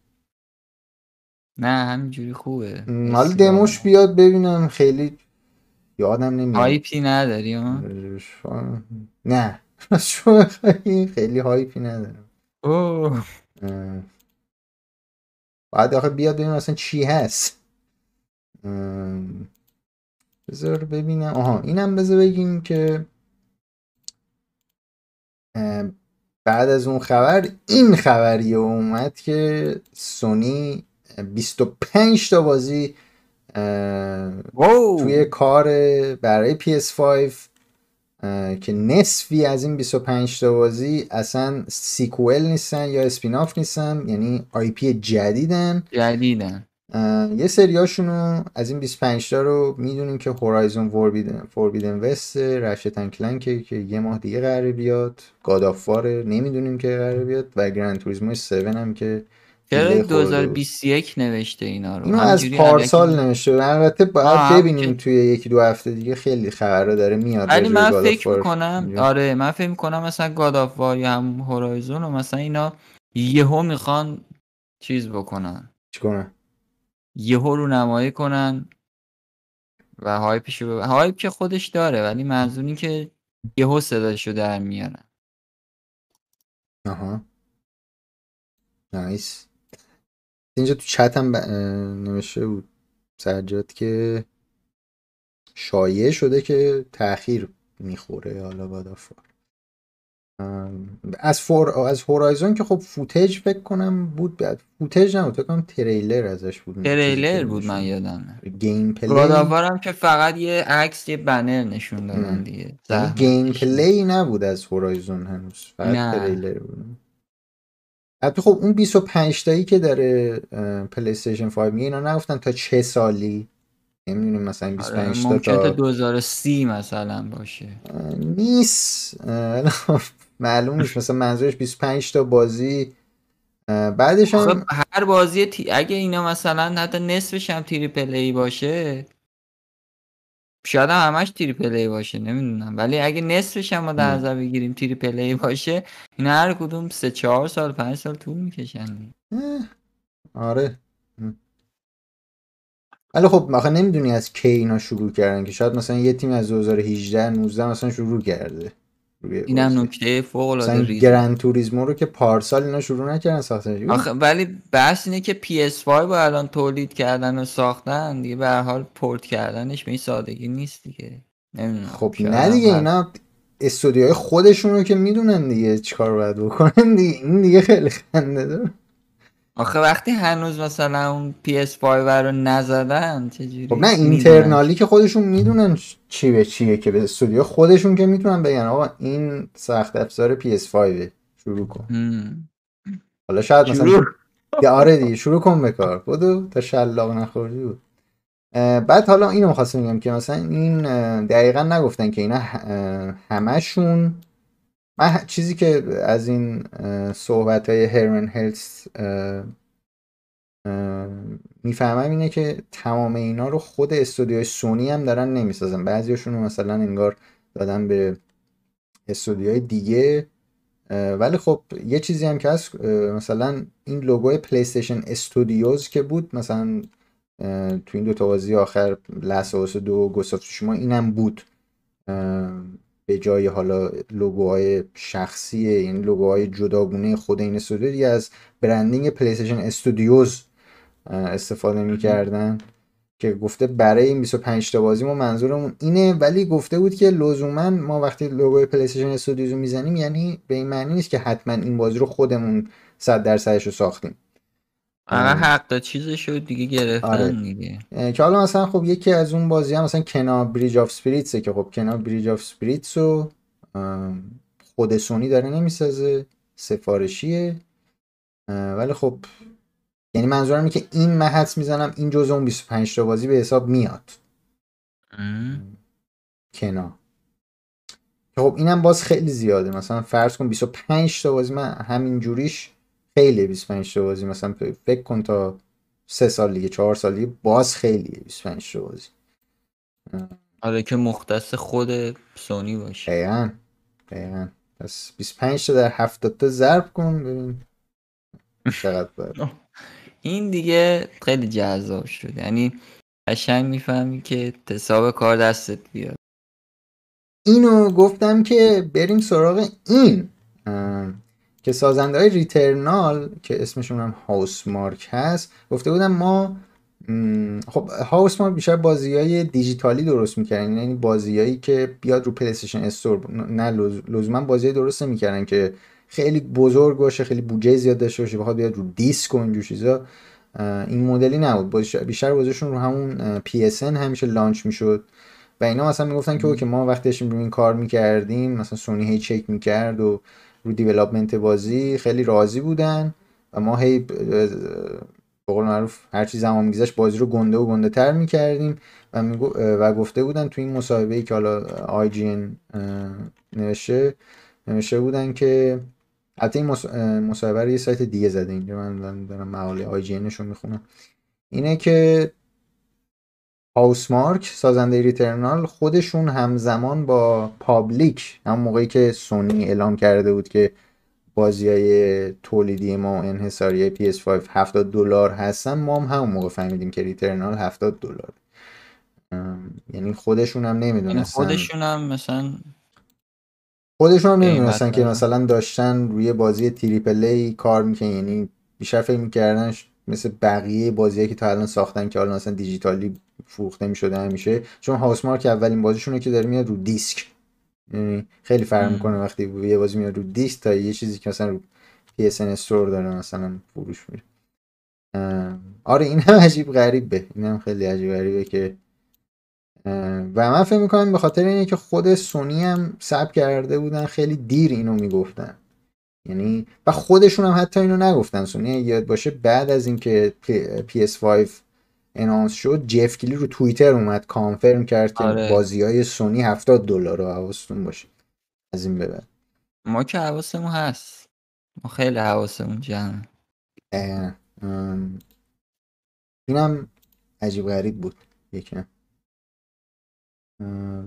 نه همینجوری خوبه حالا دموش بیاد ببینم، خیلی یادم نمیاد. هایپی نداری اون؟ شا... نه شو خیلی هایپی ندارم. اوه بعد آخه بیاد ببینم اصلا چی هست. بذار ببینم آها اینم بذار بگیم که بعد از اون خبر این خبریه اومد که سونی بیست و پنج تا بازی واو. توی کار برای پی اس پنج که نصفی از این بیست و پنج تا بازی اصلا سیکوئل نیستن یا اسپیناف نیستن، یعنی آی پی جدیدن جدیدن. یه سریاشونو از این بیست و پنج تا رو میدونیم که هورایزون فوربیدن فوربیدن وست، رشت اند کلنک که یه ماه دیگه قراره بیاد، گاد آف وار نمیدونیم که قراره بیاد و گرند توریسمو هفت هم که که دو هزار و بیست و یک نوشته اینا رو. اینو از پارسال نوشته. البته باید ببینیم توی یکی دو هفته دیگه خیلی خبرها داره میاد. ولی من فکر می‌کنم آره من فکر می‌کنم مثلا گاد آف وار یا هم هورایزون و مثلا اینا یهو میخوان چیز بکنن. چیکار؟ یهو رو نمایی کنن و هایپش ب... هایپ که خودش داره ولی منظور این که یهو صداشو در میارن. آها. نایس. اینجا تو چت هم ب... نوشته بود سجاد که شایع شده که تأخیر میخوره. حالا بعد از فور از فور از هورایزون که خب فوتج فکر کنم بود، بعد فوتج نبود، فکر کنم تریلر ازش بود، تریلر بود من یادم. گیم پلی یادم که فقط یه عکس یه بنر نشون دادن دیگه، گیم پلی نبود از هورایزون هنوز، فقط تریلر بود. حتی خب اون بیست و پنج تایی که داره پلی استیشن پنج میگه اینا نگفتن تا چه سالی، نمیدونم مثلا بیست و پنج تا ممکنه تا دو هزار و سی مثلا باشه، نیست معلوم نیست مثلا منظورش بیست و پنج تا بازی بعدش هم هر بازی تی... اگه اینا مثلا حتی نصفش هم تریپل ای باشه، شاید هم همش تریپل ای باشه نمیدونم، ولی اگه نصفش هم ما در نظر بگیریم تریپل ای باشه، اینا هر کدوم سه چهار سال پنج سال طول میکشن. آره الو خب مثلا نمیدونی از کی اینا شروع کردن که شاید مثلا یه تیم از دو هزار و هجده نوزده مثلا شروع کرده. اینم نکته فوق العاده ریز. گرند توریسمو رو که پارسال اینا شروع نکردن ساختن. آخه ولی بحث اینه که پی اس پنج رو الان تولید کردن و ساختن دیگه، به هر حال پورت کردنش به این سادگی نیست دیگه. نمیدونم. خب نه دیگه اینا استودیوهای خودشون رو که میدونن دیگه چیکار باید بکنن دیگه، این دیگه خیلی خنده داره. آخه وقتی هنوز مثلا اون پی اس پنج رو نزدن چجوری؟ خب نه اینترنالی که خودشون میدونن چی به چیه، که به استودیو خودشون که میتونن بگن آقا این سخت افزار پی اس پنج شروع کن. مم. حالا شاید مثلا یه آره دیگه شروع کن به کار بودو تا شلاق نخوردی بود. بعد حالا اینو می‌خواستم بگم که مثلا این دقیقاً نگفتن که اینا همشون، من چیزی که از این صحبت‌های هرمن هلس میفهمم اینه که تمام اینا رو خود استودیوهای سونی هم دارن نمیسازن، بعضیاشون رو مثلا انگار دادن به استودیوهای دیگه. ولی خب یه چیزی هم که هست، مثلا این لوگوی پلی استیشن استودیوز که بود مثلا تو این دو تا بازی آخر لساس دو گسافت شما اینم بود، به جای حالا لوگوهای شخصی این لوگوهای جداگونه خود این استودیو دیگه از برندینگ پلی استیشن استودیوز استفاده می‌کردن که گفته برای این بیست و پنج تا بازی ما منظورمون اینه، ولی گفته بود که لزوما ما وقتی لوگوی پلی استیشن استودیوز رو می‌زنیم یعنی به این معنی نیست که حتما این بازی رو خودمون صد درصدش رو ساختیم، آره حق چیزش رو دیگه گرفتن. آره. دیگه که حالا مثلا خب یکی از اون بازی ها مثلا کنا بریج آف سپریتس که خب کنا بریج آف سپریتس رو خود سونی داره نمیسازه، سفارشیه، ولی خب یعنی منظورم اینه که این من حدس میزنم این جزء اون بیست و پنج تا بازی به حساب میاد کنا، که خب اینم باز خیلی زیاده، مثلا فرض کن بیست و پنج تا بازی، من همین جوریش خیلی بیست و پنج تا بازی، مثلا فکر کن تا سه سال دیگه چهار سال دیگه باز خیلی بیست و پنج تا بازی. آره که مختص خود سونی باشه. دقیقاً دقیقاً. پس بیست و پنج تا در هفتاد تا ضرب کن ببین چقدر باشه. این دیگه خیلی جذاب شد. یعنی قشنگ میفهمی که حساب کار دستت بیاد. اینو گفتم که بریم سراغ این اه. که سازنده های ریترنال که اسمشون هم هاوس مارک هست، گفته بودم ما خب هاوس مارک بیشتر بازی های دیجیتالی درست میکردن، یعنی بازی هایی که بیاد رو پلی استیشن استور، نه لزوما بازی درست نمیکردن که خیلی بزرگ باشه خیلی بودجه زیاد داشته باشه بخواد بیاد رو دیسک و اینجور چیزا، این مدلی نبود، بیشتر بازیشون رو همون پی اس ان همیشه لانچ میشد و اینا مثلا میگفتن که اوکی ما وقتیش رو این کار میکردیم، مثلا سونی هی چک میکرد و رو دیولپمنت بازی خیلی راضی بودن و ما هی به قول معروف هر چی زمان می‌گذشت بازی رو گنده و گنده تر می‌کردیم و می گو... و گفته بودن تو این مصاحبه‌ای که حالا آی جی ان نوشته نوشته بودن که البته این مص... مصاحبه رو یه سایت دیگه زده، اینجا من دارم مقاله آی جی انشو می‌خونم، اینه که هاوس مارک سازنده ریترنال خودشون همزمان با پابلیک هم موقعی که سونی اعلام کرده بود که بازیای تولیدی ما و انحصاری پی اس پنج هفتاد دلار هستن، ما هم همون موقع فهمیدیم که ریترنال هفتاد دلار، یعنی خودشون هم نمیدونستن خودشون هم مثلا خودشون هم نمیدونستن که مثلا داشتن روی بازی تریپل ای کار میکنن، یعنی بیشتر فکر میکردن مثل بقیه بازیایی که تا الان ساختن که حالا مثلا دیجیتالی فروخته میشده همیشه، چون هاوسمارک اولین بازیشونه که داره میاد رو دیسک، خیلی فرق میکنه وقتی یه بازی میاد رو دیسک تا یه چیزی که مثلا رو پی اس استور داره مثلا فروش میره. آره این هم عجیب غریبه، این هم خیلی عجیب غریبه که و من فکر میکنم به خاطر اینه که خود سونی هم سب کرده بودن خیلی دیر اینو میگفتن، یعنی و خودشون هم حتی اینو نگفتن. سونی یاد باشه بعد از اینکه پی اس پنج انانس شد، جف کلی رو توییتر اومد کانفرم کرد که آره. بازی‌های سونی هفتاد دلار، حواستون باشه از این به بعد. ما که حواسمون هست، ما خیلی حواسمون جمع. اینم عجیب غریب بود یکم.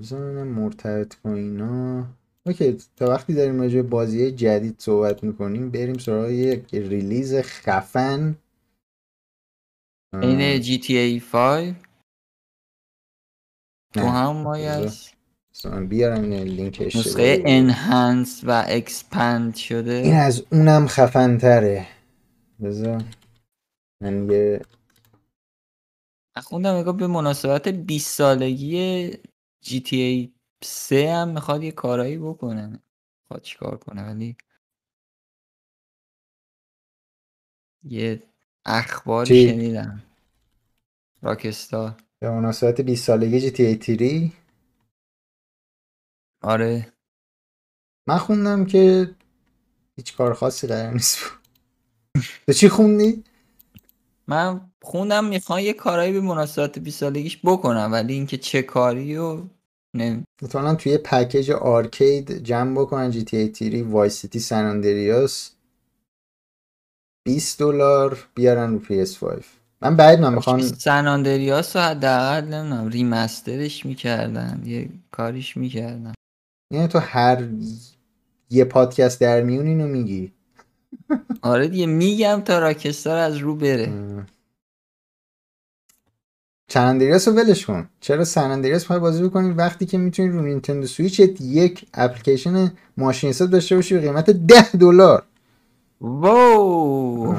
بزنم مرتبط با اینا. اوکی، تا وقتی داریم راجع به بازی جدید صحبت میکنیم بریم سراغ یک ریلیز خفن این جی تی ای پنج. تو هم مایز بیارم لینکش نسخه انهانس و اکسپاند شده، این از اونم خفن تره. بذار من یه اخوندم اگه به مناسبت بیست سالگی جی تی ای سه هم میخواد یه کارایی بکنه، میخواد چی کار کنه، ولی یه اخبار شنیدم راکستار به مناسبت بیست سالگی جی تی ای تری. آره من خوندم که هیچ کار خاصی قرار نیست. تو چی خوندی؟ من خوندم میخوام یه کارایی به مناسبت بیست سالگیش بکنم، ولی اینکه چه کاری و نه مثلا توی پکیج آرکید جمع بکنن جی تی ای تری وایس سیتی سن آندریاس بیست دلار بیارن رو پی اس پنج. من بعد من میخوام سن آندریاس رو حداقل نمیدونم ریمسترش میکردن، یه کاریش میکردن. یعنی تو هر یه پادکست در میون اینو میگی. آره دیگه میگم تا راکستار از رو بره. سن آندریاس رو ولش کن، چرا سن آندریاس میخوای بازی بکنی وقتی که میتونی رو نینتندو سوییچ یک اپلیکیشن ماشین حساب داشته باشی به قیمت ده دلار. واو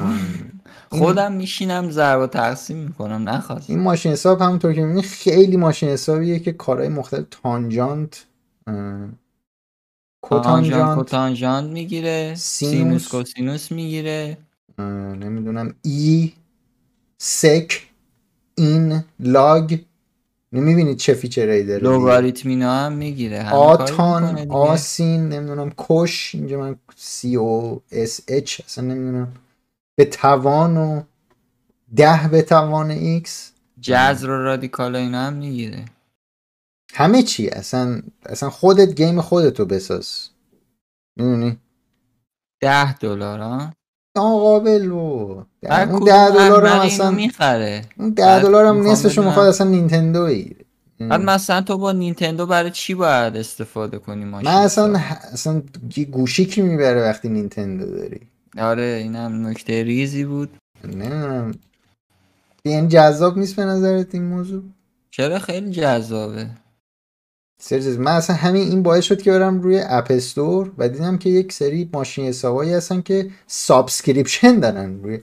خودم میشینم ضرب و تقسیم میکنم، نخواستم. این ماشین حساب همونطور که میبینی خیلی ماشین حسابیه که کارهای مختلف تانجانت کوتانجانت کوتانجانت میگیره، سینوس کوسینوس میگیره، نمیدونم ای سک این لاگ، نمیبینید چه فیچرایی داره، لوگاریتم اینا هم میگیره، آتان آسین نمیدونم کش، اینجا من سی او اس اچ اصلا نمیدونم، به توان و ده به توان ایکس، جذر و رادیکال اینا هم میگیره، همه چی. اصلا اصلا خودت گیم خودتو بساز، میدونی ده دلار ها ناقابل و اون ده دلار هم اصلا میخره، اون ده دلار هم نصفشو میخواد اصلا نینتندو بگیره. بعد مثلا تو با نینتندو برای چی باید استفاده کنی ماشین؟ من اصلا اصلا گوشی کی میبره وقتی نینتندو داری؟ آره اینم نکته ریزی بود. نه این جذاب نیست به نظرت این موضوع؟ چرا خیلی جذابه سریز. من اصلا همین این باعث شد که برم روی اپ استور و دیدم که یک سری ماشین حسابایی هستن که سابسکریپشن دارن روی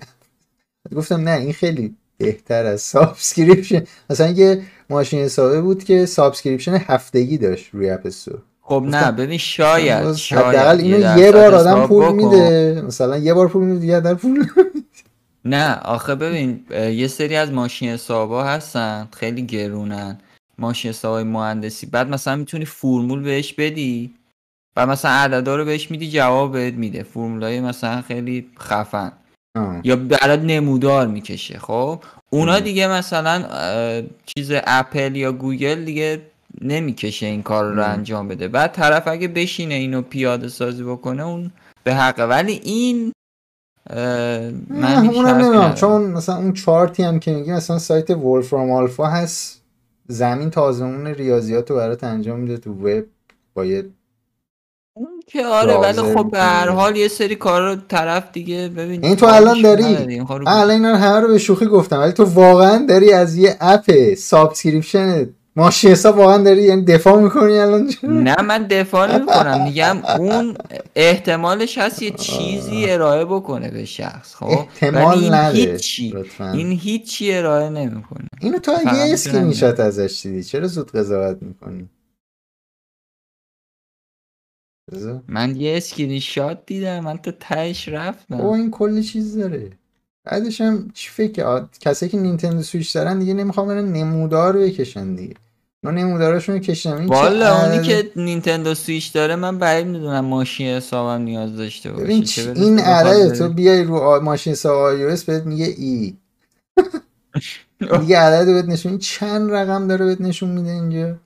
گفتم نه این خیلی بهتر از سابسکریپشن. اصلا یه ماشین حسابه بود که سابسکریپشن هفتگی داشت روی اپ استور. خب نه ببین شاید شاید حداقل اینو یه بار آدم پول میده، مثلا یه بار پول میده دیگه در پول نه آخه ببین یه سری از ماشین حسابا هستن خیلی گرونن، ماشین حسابای مهندسی، بعد مثلا میتونی فرمول بهش بدی و مثلا عددا رو بهش میدی جواب بهت میده، فرمولای مثلا خیلی خفن آه. یا عدد نمودار میکشه. خب اونا دیگه مثلا چیز اپل یا گوگل دیگه نمیکشه این کار رو انجام بده، بعد طرف اگه بشینه اینو پیاده سازی بکنه اون به حقه. ولی این من نمیدونم، چون مثلا اون چارتی هم که میگی مثلا سایت ولفرام آلفا هست، زمین تازمون ریاضیات رو برات انجام میده تو وب با یه اون که آره، ولی خب به هر حال یه سری کارا رو طرف دیگه ببین. این تو الان داری الان اینا رو همه رو به شوخی گفتم، ولی تو واقعا داری از یه اپ سابسکریپشن ماشین حساب واقعا داری یعنی دفاع میکنی الان؟ نه من دفاع نمیکنم، میگم اون احتمالش هست یه چیزی ارائه بکنه به شخص، خب احتمال نداره لطفاً. این هیچی ارائه نمیکنه. اینو تو اگه یه اسکرین شات ازش دیدی چرا زود قضاوت میکنی؟ من یه اسکرین شات دیدم، من تو تهش رفتم. او این کلی چیز داره. بعدش هم چی فکر کسایی که نینتندو سوییچ دارن دیگه نمیخوام برن نمودار بکشن دیگه. من نموداراشون رو کشیدم. والا اونی که نینتندو سوییچ داره من برای میدونم ماشین حسابم نیاز داشته باشه. چه این عدد تو بیای رو ماشین حساب آی او اس بهت میگه ای. دیگه عدد بهت نشون چند رقم داره بهت نشون میده اینجا.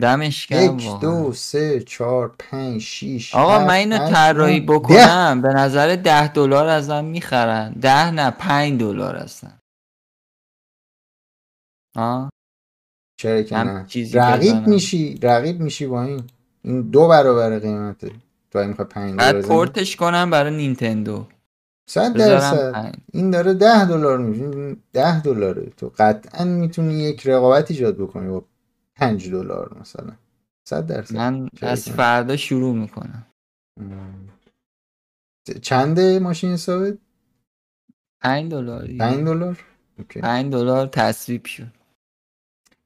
دمش گرم. یک دو سه چهار پنج شش. آقا من اینو طراحی بکنم به نظر ده دلار ازم میخرن. ده نه پنج دلار هستن. ها؟ چرا که نه؟ رقیب میشی رقیب میشی با این این دو برابر قیمته. تو میخوای پنج دلار بعد پورتش کنم برای نینتندو صد درصد. این داره ده دلار میشه. ده دلاره تو قطعا میتونی یک رقابت ایجاد بکنی با پنج دلار مثلا. صد درصد. من از فردا شروع میکنم. چنده ماشین حسابت؟ پنج دلار. پنج دلار؟ اوکی. پنج دلار تصویب شد.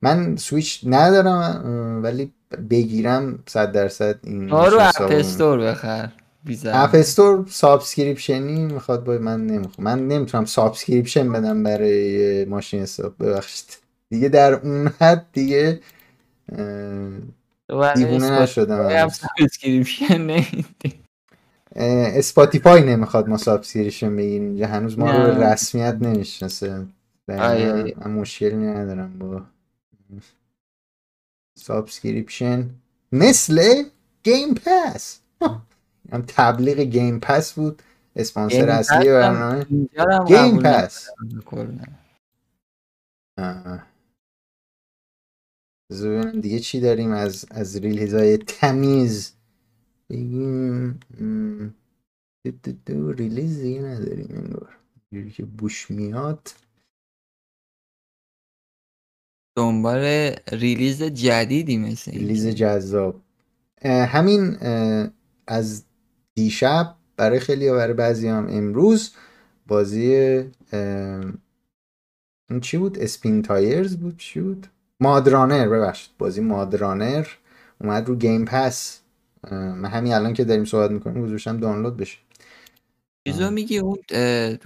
من سویچ ندارم ولی بگیرم صد درصد این رو اپ استور بخر. اپ استور سابسکریپشنی میخواد باید من نمیخوام. من نمیتونم سابسکریپشن بدم برای ماشین حساب، ببخشید دیگه در اون حد دیگه دیوونه نشدم. سابسکریپشن نمیدی. اسپاتیفای نمیخواد ما سابسکریپشن بگیریم اینجا، هنوز ما رو به رسمیت نمیشناسه. من مشکلی ندارم با سابسکریپشن مثل گیم پس. هم تبلیغ گیم پس بود، اسپانسر اصلی برنامه گیم پس. زبان دیگه چی داریم از از ریلیزهای تمیز بگیم؟ دو ریلیز دیگه نداریم انگار، جوری که بوش میاد. دنبال ریلیز جدیدی مثل ریلیز جذاب. اه همین اه از دیشب برای خیلی و برای بعضی هم امروز بازی این چی بود؟ اسپین تایرز بود؟ چی بود؟ مادرانر. ببخشید بازی مادرانر اومد رو گیم پس. من همین الان که داریم صحبت میکنیم گذاشتم دانلود بشه. چیزو میگی اون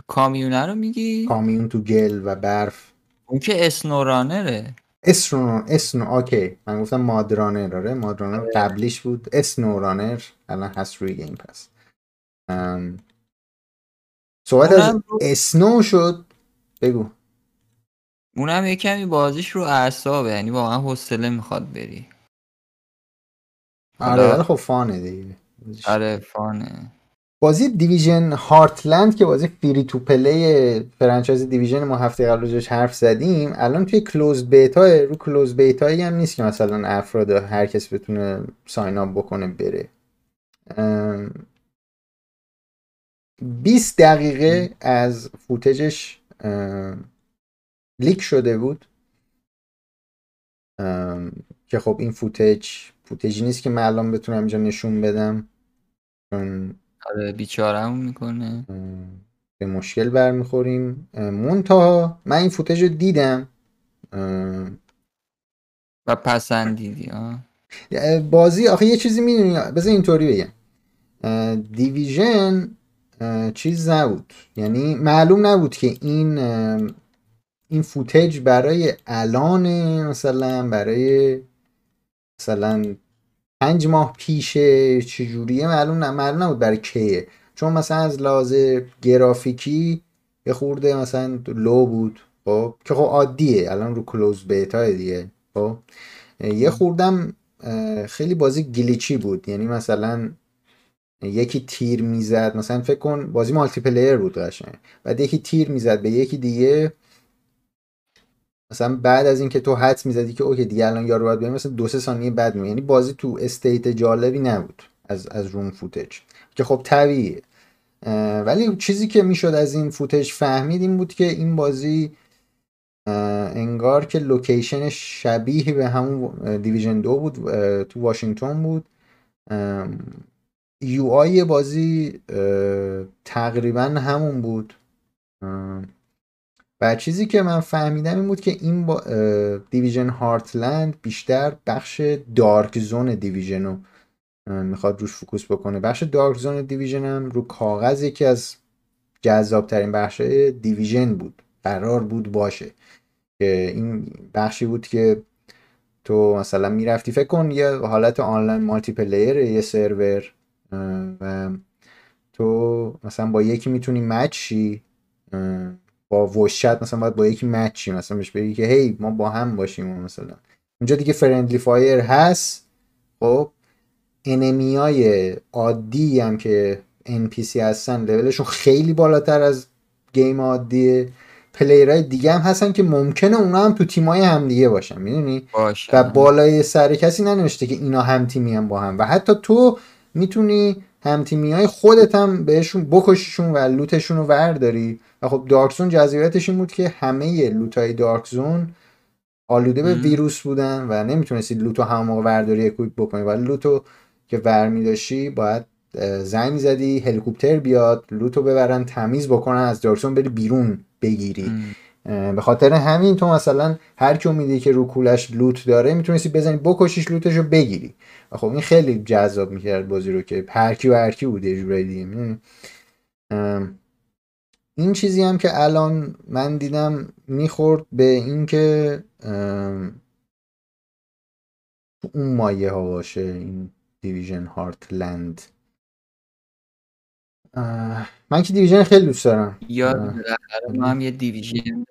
کامیونه رو میگی؟ کامیون تو گل و برف. اون که اسنورانره. اسنو اسنو اوکی. من گفتم مادرانر. آره مادرانر قبلیش بود. اسنورانر الان هست روی گیم پس. ام... صحبت از رو... اسنو شد. بگو. اونم یه کمی بازیش رو اعصابه، یعنی واقعا حوصله میخواد بری. آره ولی خب فانه دیگه. آره فانه. بازی دیویژن هارتلند که بازی فری تو پلی فرانچایز دیویژن ما هفته قبل روش حرف زدیم، الان توی کلوز بیتا. رو کلوز بیتا هم نیست که مثلا افراد هر کس بتونه ساین اپ بکنه بره. بیست دقیقه از فوتجش لیک شده بود که خب این فوتج فوتجی نیست که من الان بتونم اینجا نشون بدم. آره بیچاره‌مون میکنه، به مشکل برمیخوریم. منتها من این فوتج رو دیدم و پسندیدی. آه بازی آخه یه چیزی میدونی، بذار اینطوری بگم، دیویژن چیز نبود، یعنی معلوم نبود که این این فوتج برای الان مثلا برای مثلا پنج ماه پیشه چجوریه، معلوم نه معلوم نبود برای کیه، چون مثلا از لحاظ گرافیکی یه خورده مثلا لو بود خب که خب عادیه الان رو کلوز بیتا دیگه. خب یه خوردم خیلی بازی گلیچی بود، یعنی مثلا یکی تیر میزد، مثلا فکر کن بازی مالتی پلیر بود قشنگ، بعد یکی تیر میزد به یکی دیگه، مثلا بعد از اینکه تو حدس میزدی که اوکی دیگه الان یارو باید بریم، مثلا دو سه ثانیه بعد می، یعنی بازی تو استیت جالبی نبود از از روم فوتج که خب طبیعیه. ولی چیزی که میشد از این فوتج فهمید این بود که این بازی انگار که لوکیشنش شبیه به همون دیویژن دو بود، تو واشنگتن بود، یو آی بازی تقریبا همون بود و چیزی که من فهمیدم این بود که این با دیویژن هارتلند بیشتر بخش دارک زون دیویژن رو میخواد روش فوکوس بکنه. بخش دارک زون دیویژن هم رو کاغذ یکی از جذابترین بخش دیویژن بود، قرار بود باشه، که این بخشی بود که تو مثلا میرفتی، فکر کن یه حالت آنلاین مالتی پلیر، یه سرور و تو مثلا با یکی میتونی مچی، با وشت مثلا باید با یکی مچی مثلا بهش بگی که هی ما با هم باشیم. مثلا اونجا دیگه فرندلی فایر هست، خب انمیای عادی هم که ان پی سی هستن لولشون خیلی بالاتر از گیم عادیه، پلیرهای دیگه هم هستن که ممکنه اونا هم تو تیمای هم دیگه باشن، میدونی، و بالای سر کسی ننوشته که اینا هم تیمی هم با هم، و حتی تو میتونی هم تیمیای خودت هم بهشون بکششون و لوتشون رو ورداری. و خب دارک زون جذابیتش این بود که همه لوتای دارک زون آلوده به ویروس بودن و نمیتونستی لوتو همون موقع ورداری اکویپ بکنی، ولی لوتو که برمی داشتی باید زنگ زدی هلیکوپتر بیاد لوتو ببرن تمیز بکنن از دارک زون بری بیرون بگیری. به خاطر همین تو مثلا هر کی میدی که رو کولش لوت داره میتونستی بزنی بکشیش لوتشو بگیری. خب این خیلی جذاب میکرد بازی رو که هر کی و هر کی بود یه جورایی دیگه. این چیزی هم که الان من دیدم میخورد به این که اون مایه ها باشه این دیویژن هارتلند. من که دیویژن خیلی دوست دارم، یاد ما هم یه دیویژن،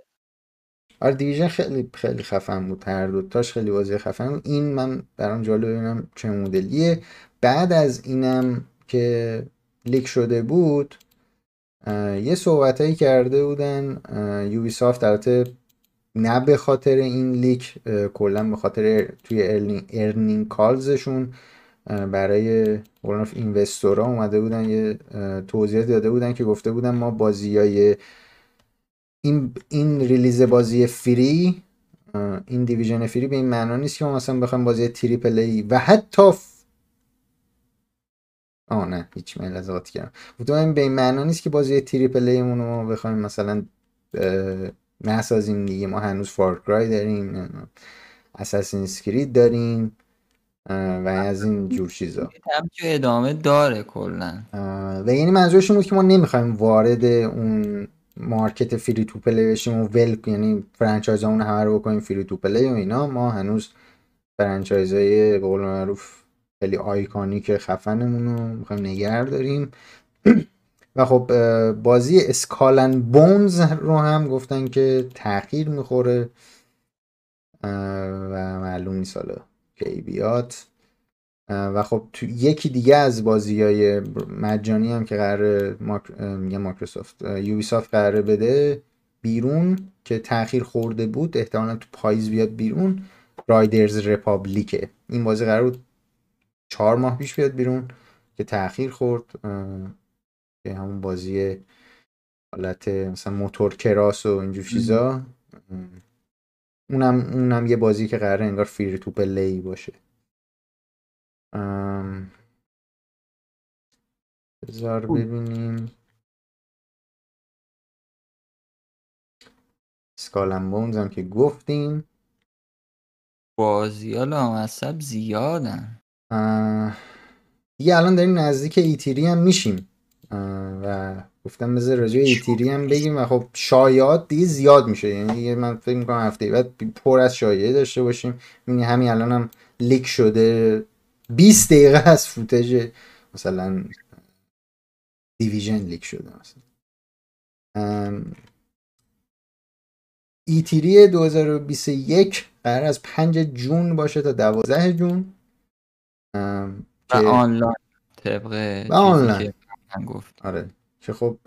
آره دیویژن خیلی خیلی خفن بود، هر دوتاش خیلی واضح خفن بود. این من برام جالب ببینم چه مدلیه. بعد از اینم که لیک شده بود یه صحبتایی کرده بودن یوبی سافت، البته نه به خاطر این لیک، کلا به خاطر توی ارنینگ ارنینگ کالزشون برای اونف اینوستورا اومده بودن یه توضیح داده بودن که گفته بودن ما بازیای این این ریلیز بازی فری، این دیویژن فری به این معنا نیست که ما مثلا بخوایم بازی تریپل ای و حتی آه نه هیچ ملزاتی کردم بودم به این معنا نیست که بازی تریپل ای مون رو بخوایم مثلا نسازیم دیگه. ما هنوز فارکرای داریم، اساسینز کرید داریم و از این جور چیزا همچون ادامه داره کلا. و یعنی منظورشون بود که ما نمیخوایم وارد اون مارکت فری تو پلی بشیم و ول، یعنی فرانچایز اون همه رو بکنیم فری تو پلی و اینا. ما هنوز فرانچایزای به قول معروف خیلی آیکونیک خفنمون رو میخوایم نگه داریم. و خب بازی اسکالن بونز رو هم گفتن که تأخیر میخوره و معلوم نیست حالا کی بیاد. و خب تو یکی دیگه از بازیای مجانی هم که قراره ماک... میگم مایکروسافت یوبی سافت قراره بده بیرون که تأخیر خورده بود، احتمالاً تو پاییز بیاد بیرون، رایدرز رپابلیکه. این بازی قرار بود چهار ماه پیش بیاد بیرون که تأخیر خورد، که همون بازی حالت مثلا موتور کراس و اینجور چیزا. اونم اونم یه بازی که قراره انگار فری تو پلی باشه. ام... بذار ببینیم اسکالن بونز هم که گفتیم. بازی ها لامصب زیادن دیگه، الان داریم نزدیک ایتری هم میشیم و گفتم بذار راجع به ایتری هم بگیم. و خب شایعات دیگه زیاد میشه، یعنی من فکر میکنم هفته بعد پر از شایعه داشته باشیم. یعنی همین الان هم لیک شده بیست دقیقه از فوتج مثلا دیویژن لیک شده. مثلا ایتری دو هزار و بیست و یک قرار از پنجم جون باشه تا دوازدهم جون و آنلاین طبقه و آنلاین گفت. آره که خب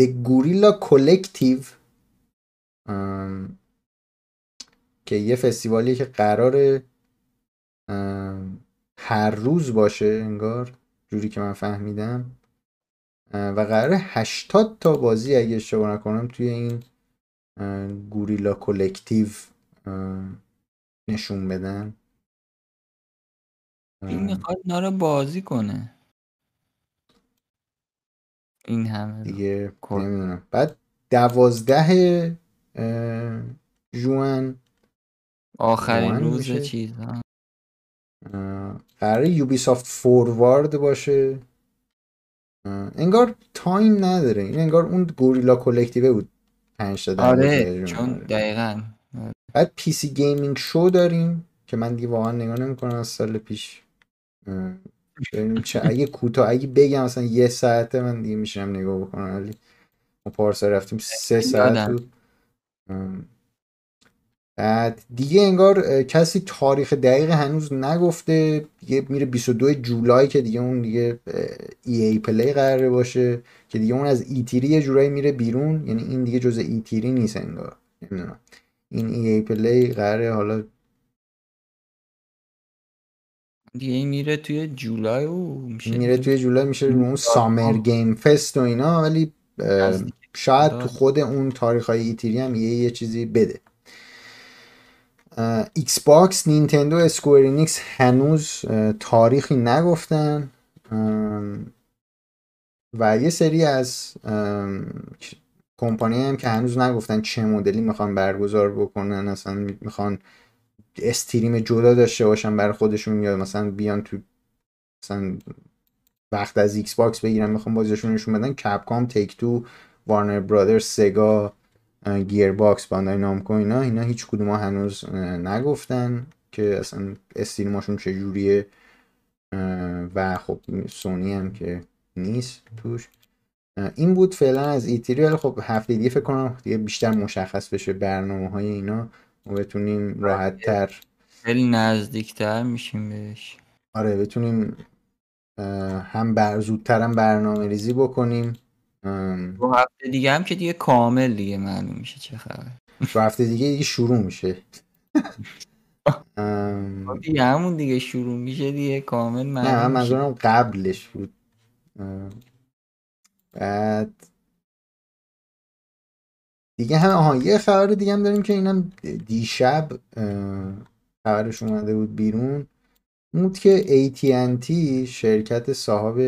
The Gorilla Collective که یه فستیوالیه که قراره هر روز باشه انگار، جوری که من فهمیدم، و قراره هشتاد تا بازی اگه اشتباه نکنم توی این گوریلا کلکتیو نشون بدن. این میخواد نارو بازی کنه این همه دیگه نمیدونم. بعد دوازده جوان آخرین روز چیز قراره یوبیسافت فوروارد باشه. انگار تایم نداره این، انگار اون گوریلا کلکتیو بود پنج تا. آره چون دقیقاً. بعد پی سی گیمینگ شو داریم که من دیگه واقعا نگاه نمی‌کنم از سال پیش. ببینیم چه اگه کوتاه اگه بگم مثلا یه ساعته من دیگه میشم نگاه بکنم. ولی ما پارسال رفتیم سه ساعت بود. بعد دیگه انگار کسی تاریخ دقیق هنوز نگفته. دیگه میره بیست و دو جولای که دیگه اون دیگه ای ای پلی قراره باشه که دیگه اون از ای تری یه جورایی میره بیرون، یعنی این دیگه جزء ای تری نیست انگار، نمیدونم. این ای ای پلی قراره حالا دیگه میره توی جولای و میشه میره توی جولای میشه رو اون سامر گیم فست و اینا، ولی شاید تو خود اون تاریخ‌های ای تری هم یه یه چیزی بده. ایکس باکس، نینتندو، اسکوئر انیکس هنوز تاریخی نگفتن و یه سری از کمپانی هم که هنوز نگفتن چه مدلی میخوان برگزار بکنن، اصلا میخوان استریم جدا داشته باشن برای خودشون یا مثلا بیان تو مثلا وقت از ایکس باکس بگیرن میخوان بازیشون نشون بدن. کپکام، تیک تو، وارنر برادر، سگا، گیر باکس، باندای نامکو، اینا اینا هیچ کدوم هنوز نگفتن که اصلا استریماشون چجوریه و خب سونی هم که نیست توش. این بود فعلا از ایتریال. خب هفته دیگه فکر کنم دیگه بیشتر مشخص بشه برنامه‌های اینا و بتونیم راحت‌تر خیلی نزدیک‌تر میشیم بهش. آره بتونیم هم بر زودتر هم برنامه‌ریزی بکنیم. دو هفته دیگه هم که دیگه کامل دیگه معلوم میشه چه خبره. دو هفته دیگه دیگه شروع میشه دیگه همون دیگه شروع میشه دیگه کامل معلوم. نه من منظورم قبلش بود. بعد دیگه هم آها یه خبر دیگه هم داریم که اینم دیشب خبرش اومده بود بیرون، بود که ای تی اند تی شرکت صاحب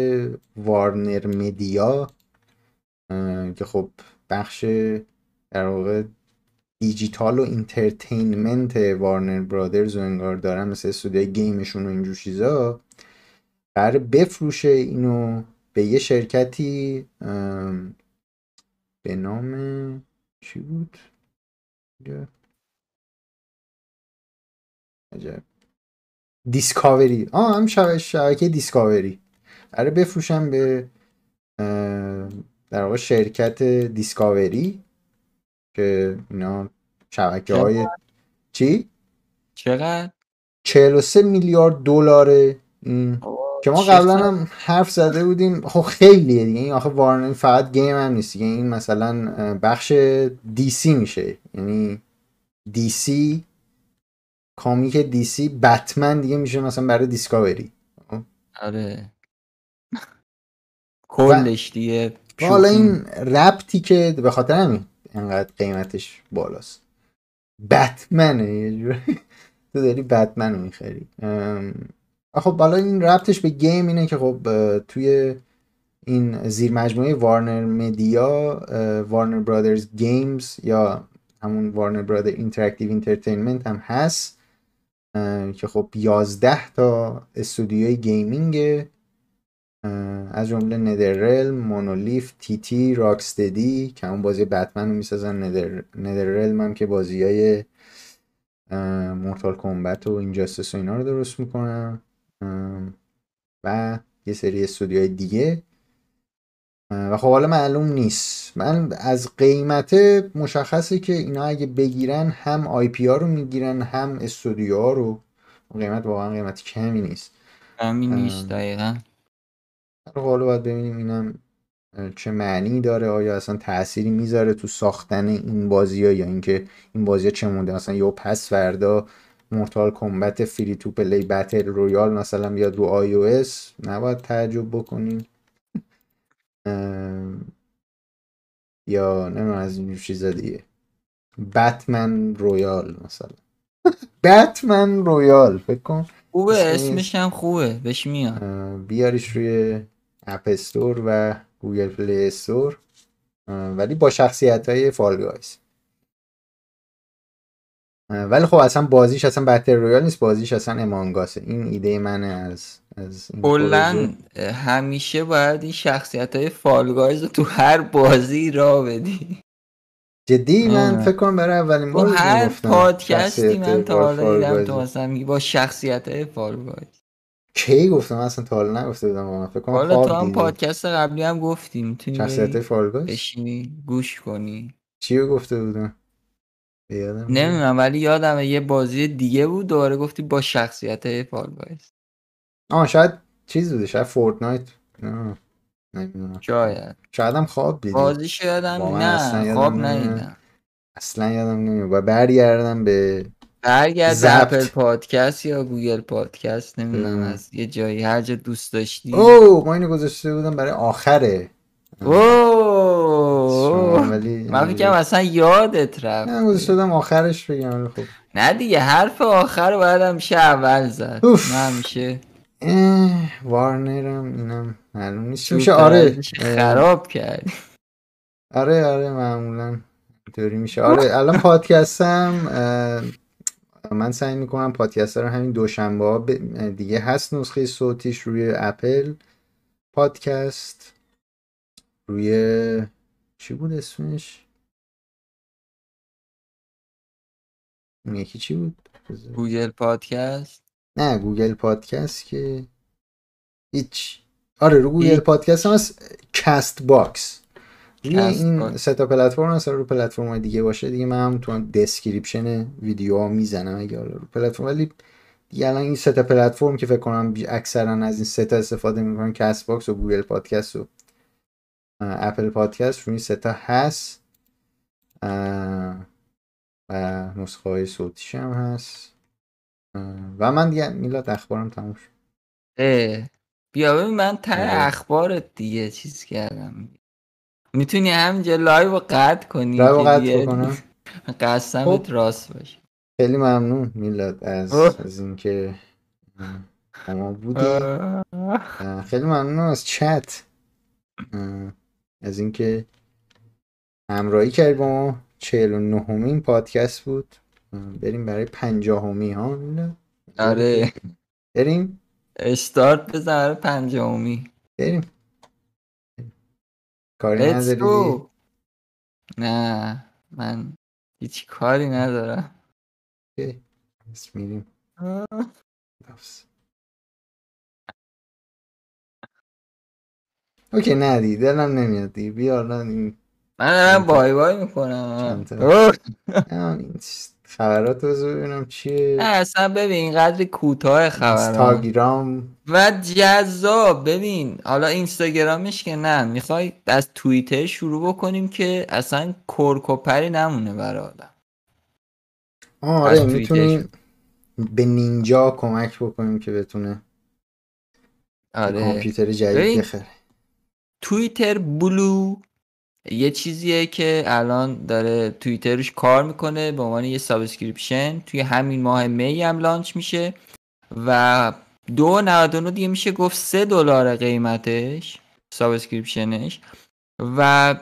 وارنرمدیا که خب بخش در واقع دیجیتال و اینترتینمنت وارنر برادرز و انگار دارن، مثل استودیوی گیمشون و اینجور چیزا، قراره بفروشه اینو به یه شرکتی به نام چی بود؟ عجب دیسکاوری. آه هم شبکه دیسکاوری قراره بفروشن به در واقع شرکت دیسکاوری که اینا شبکه های چی؟ چقدر؟ چهل و سه میلیارد دلاره که ما قبلا هم حرف زده بودیم. خب خیلیه دیگه این، آخه وارنر فقط گیم هم نیست دیگه، این مثلا بخش دی سی میشه، یعنی دی سی کامیک، دی سی بتمن دیگه میشه مثلا برای دیسکاوری. آره کلش دیگه حالا این ربطی که به خاطر همین انقدر قیمتش بالاست. بتمنه یه جوری تو داری بتمن رو میخری. خب بالا این ربطش به گیم اینه که خب توی این زیر مجموعه وارنر مدیا، وارنر برادرز گیمز یا همون وارنر برادر اینتراکتیو اینترتینمنت هم هست که خب یازده تا استودیوی گیمینگه از جمله ندررل، مونولیف، تیتی، راکستدی که همون بازی بتمن رو میسازن، ندر... ندررل هم که بازی های مورتال کمبت و اینجاستس و اینا رو درست میکنن و یه سری استودیوهای دیگه و خب حالا معلوم نیست. من از قیمت مشخصه که اینا اگه بگیرن هم آی پی ها رو میگیرن هم استودیوها رو. قیمت واقعا قیمت کمی نیست، کمی نیست دقیقا. حالا باید ببینیم اینم چه معنی داره، آیا اصلا تأثیری میذاره تو ساختن این بازی ها یا اینکه این بازی ها چه مونده. مثلا یا پس فردا مورتال کمبت فری تو پلی بتل رویال مثلا بیاد رو آی او اس، نباید تعجب بکنیم یا نمیدونم از این چیزا دیگه. بتمن رویال مثلا بتمن رویال فکر کن خوبه، اسمش هم خوبه، بهش میاد. بیاریش روی اپ استور و گوگل پلی استور، ولی با شخصیت‌های فال گایز. ولی خب اصلا بازیش اصلا بتل رویال نیست، بازیش اصلا امانگاسه. این ایده من از از کلاً همیشه باید این شخصیت‌های فال گایز رو تو هر بازی را بدی. جدی من آه. فکر کنم برای اولین بار هر پادکستی من تا حالا دیدم تو مثلا میگی با شخصیت‌های فال گایز. کی گفتم اصلا تا حالا نگفته بودم. من فکر کنم حالا تو هم پادکست قبلی هم گفتیم میتونی شخصیت‌های فال گایز بشینی گوش کنی. چی رو گفته بودم یادم نمیدونم، ولی یادمه یه بازی دیگه بود دوباره گفتی با شخصیت فال گایز. آه شاید چیز بوده، شاید فورتنایت. نه نمیدونم، شاید شاید هم خواب دیدم بازیش، یادم نه خواب ندیدم اصلا، یادم نمیاد. برگردم به برگرد اپل پادکست یا گوگل پادکست، نمیدونم از یه جایی هر جا دوست داشتی. اوه ما اینو گذاشته بودم برای آخره. اوه من میگم اصلا یادت رفت. من گذاشته بودم آخرش بگم. خب نه دیگه، حرف آخر رو باید همیشه اول زد. نه همیشه وارنرم اینم معلوم نیست میشه. آره خراب کرد. آره آره معمولا اینطوری میشه. آره الان پادکستم من سعی میکنم پادکست رو همین دوشنبه ها ب... دیگه هست نسخه صوتیش روی اپل پادکست، روی چی بود اسمش اون یکی چی بود؟ گوگل پادکست؟ نه گوگل پادکست که هیچ. آره رو گوگل ای... پادکست هم هست، کست باکس. روی این سه تا پلتفرم هست، رو پلتفرم‌های دیگه باشه دیگه من هم تو دسکریپشن ویدیوها میزنم اگه حالا رو پلتفرم، ولی دیگه الان این سه تا پلتفرم که فکر کنم اکثرا از این سه تا استفاده میکنن، کست باکس و گوگل پادکست و اپل پادکست، روی این سه تا هست و نسخه های صوتیش هم هست. و من دیگه میلاد اخبارم تموم شد. بیا ببین من تای اخبارت دیگه چیز کردم، میتونی همینجا لایو قطع کنی. لایو قطع کنم قسمت راست باشه. خیلی ممنون میلاد از از اینکه شما بودی. خیلی ممنون از چت، از اینکه همراهی کردی با ما. چهل و نهمین پادکست بود، بریم برای پنجاهمی ها. آره بریم استارت بزن برای پنجاهمی. بریم کاری نداری؟ نه من هیچ کاری ندارم. اوکی بس میریم. اوکی نه دی دلم نمیاد دی بیا الان من من بای بای میکنم. خبرات رو ببینم چیه. اصلا ببین اینقدر کوتاه خبرها. اینستاگرام و جذاب. ببین حالا اینستاگرامش که نه، میخوای از توییتر شروع بکنیم که اصلا کرکوپری نمونه برای آدم. آره میتونیم به نینجا کمک بکنیم که بتونه آره کامپیوتر جدید بخره. توییتر بلو یه چیزیه که الان داره توییترش کار میکنه به عنوان یه سابسکریپشن، توی همین ماه می هم لانچ میشه و دو نود و نه دیگه میشه گفت سه دلار قیمتش سابسکریپشنش. و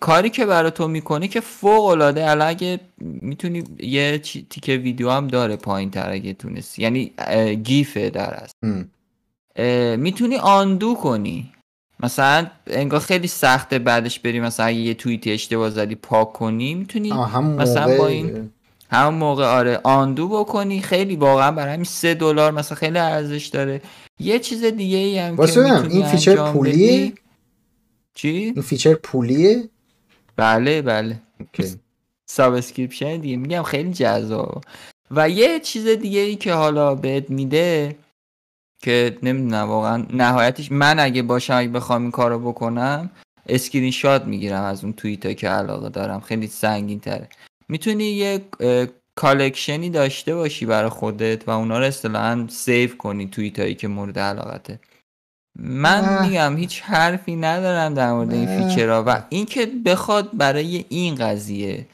کاری که برای تو میکنه که فوق العاده، الان اگه میتونی یه تیکه ویدیو هم داره پایین تر اگه تونستی، یعنی گیفه در اصل میتونی آندو کنی. مثلا انگار خیلی سخته بعدش بریم مثلا اگه یه توییتی اشتباه زدی پاک کنی، میتونی مثلا با این همون موقع آره آندو بکنی. خیلی واقعا برای همین سه دلار مثلا خیلی ارزش داره. یه چیز دیگه ای هم که میتونی این فیچر پولیه. چی؟ این فیچر پولیه؟ بله بله okay. سابسکریپشن دیگه میگم خیلی جذاب. و یه چیز دیگه ای که حالا بهت میده که نمیدونم واقعا نهایتش من اگه باشم اگه بخوام این کارو بکنم اسکرین شات میگیرم از اون توییتا که علاقه دارم، خیلی سنگین تره. میتونی یه کالکشنی داشته باشی برای خودت و اونا رو اصطلاحاً سیو کنی، توییتایی که مورد علاقته. من میگم هیچ حرفی ندارم در مورد این فیچرها و اینکه بخواد برای این قضیه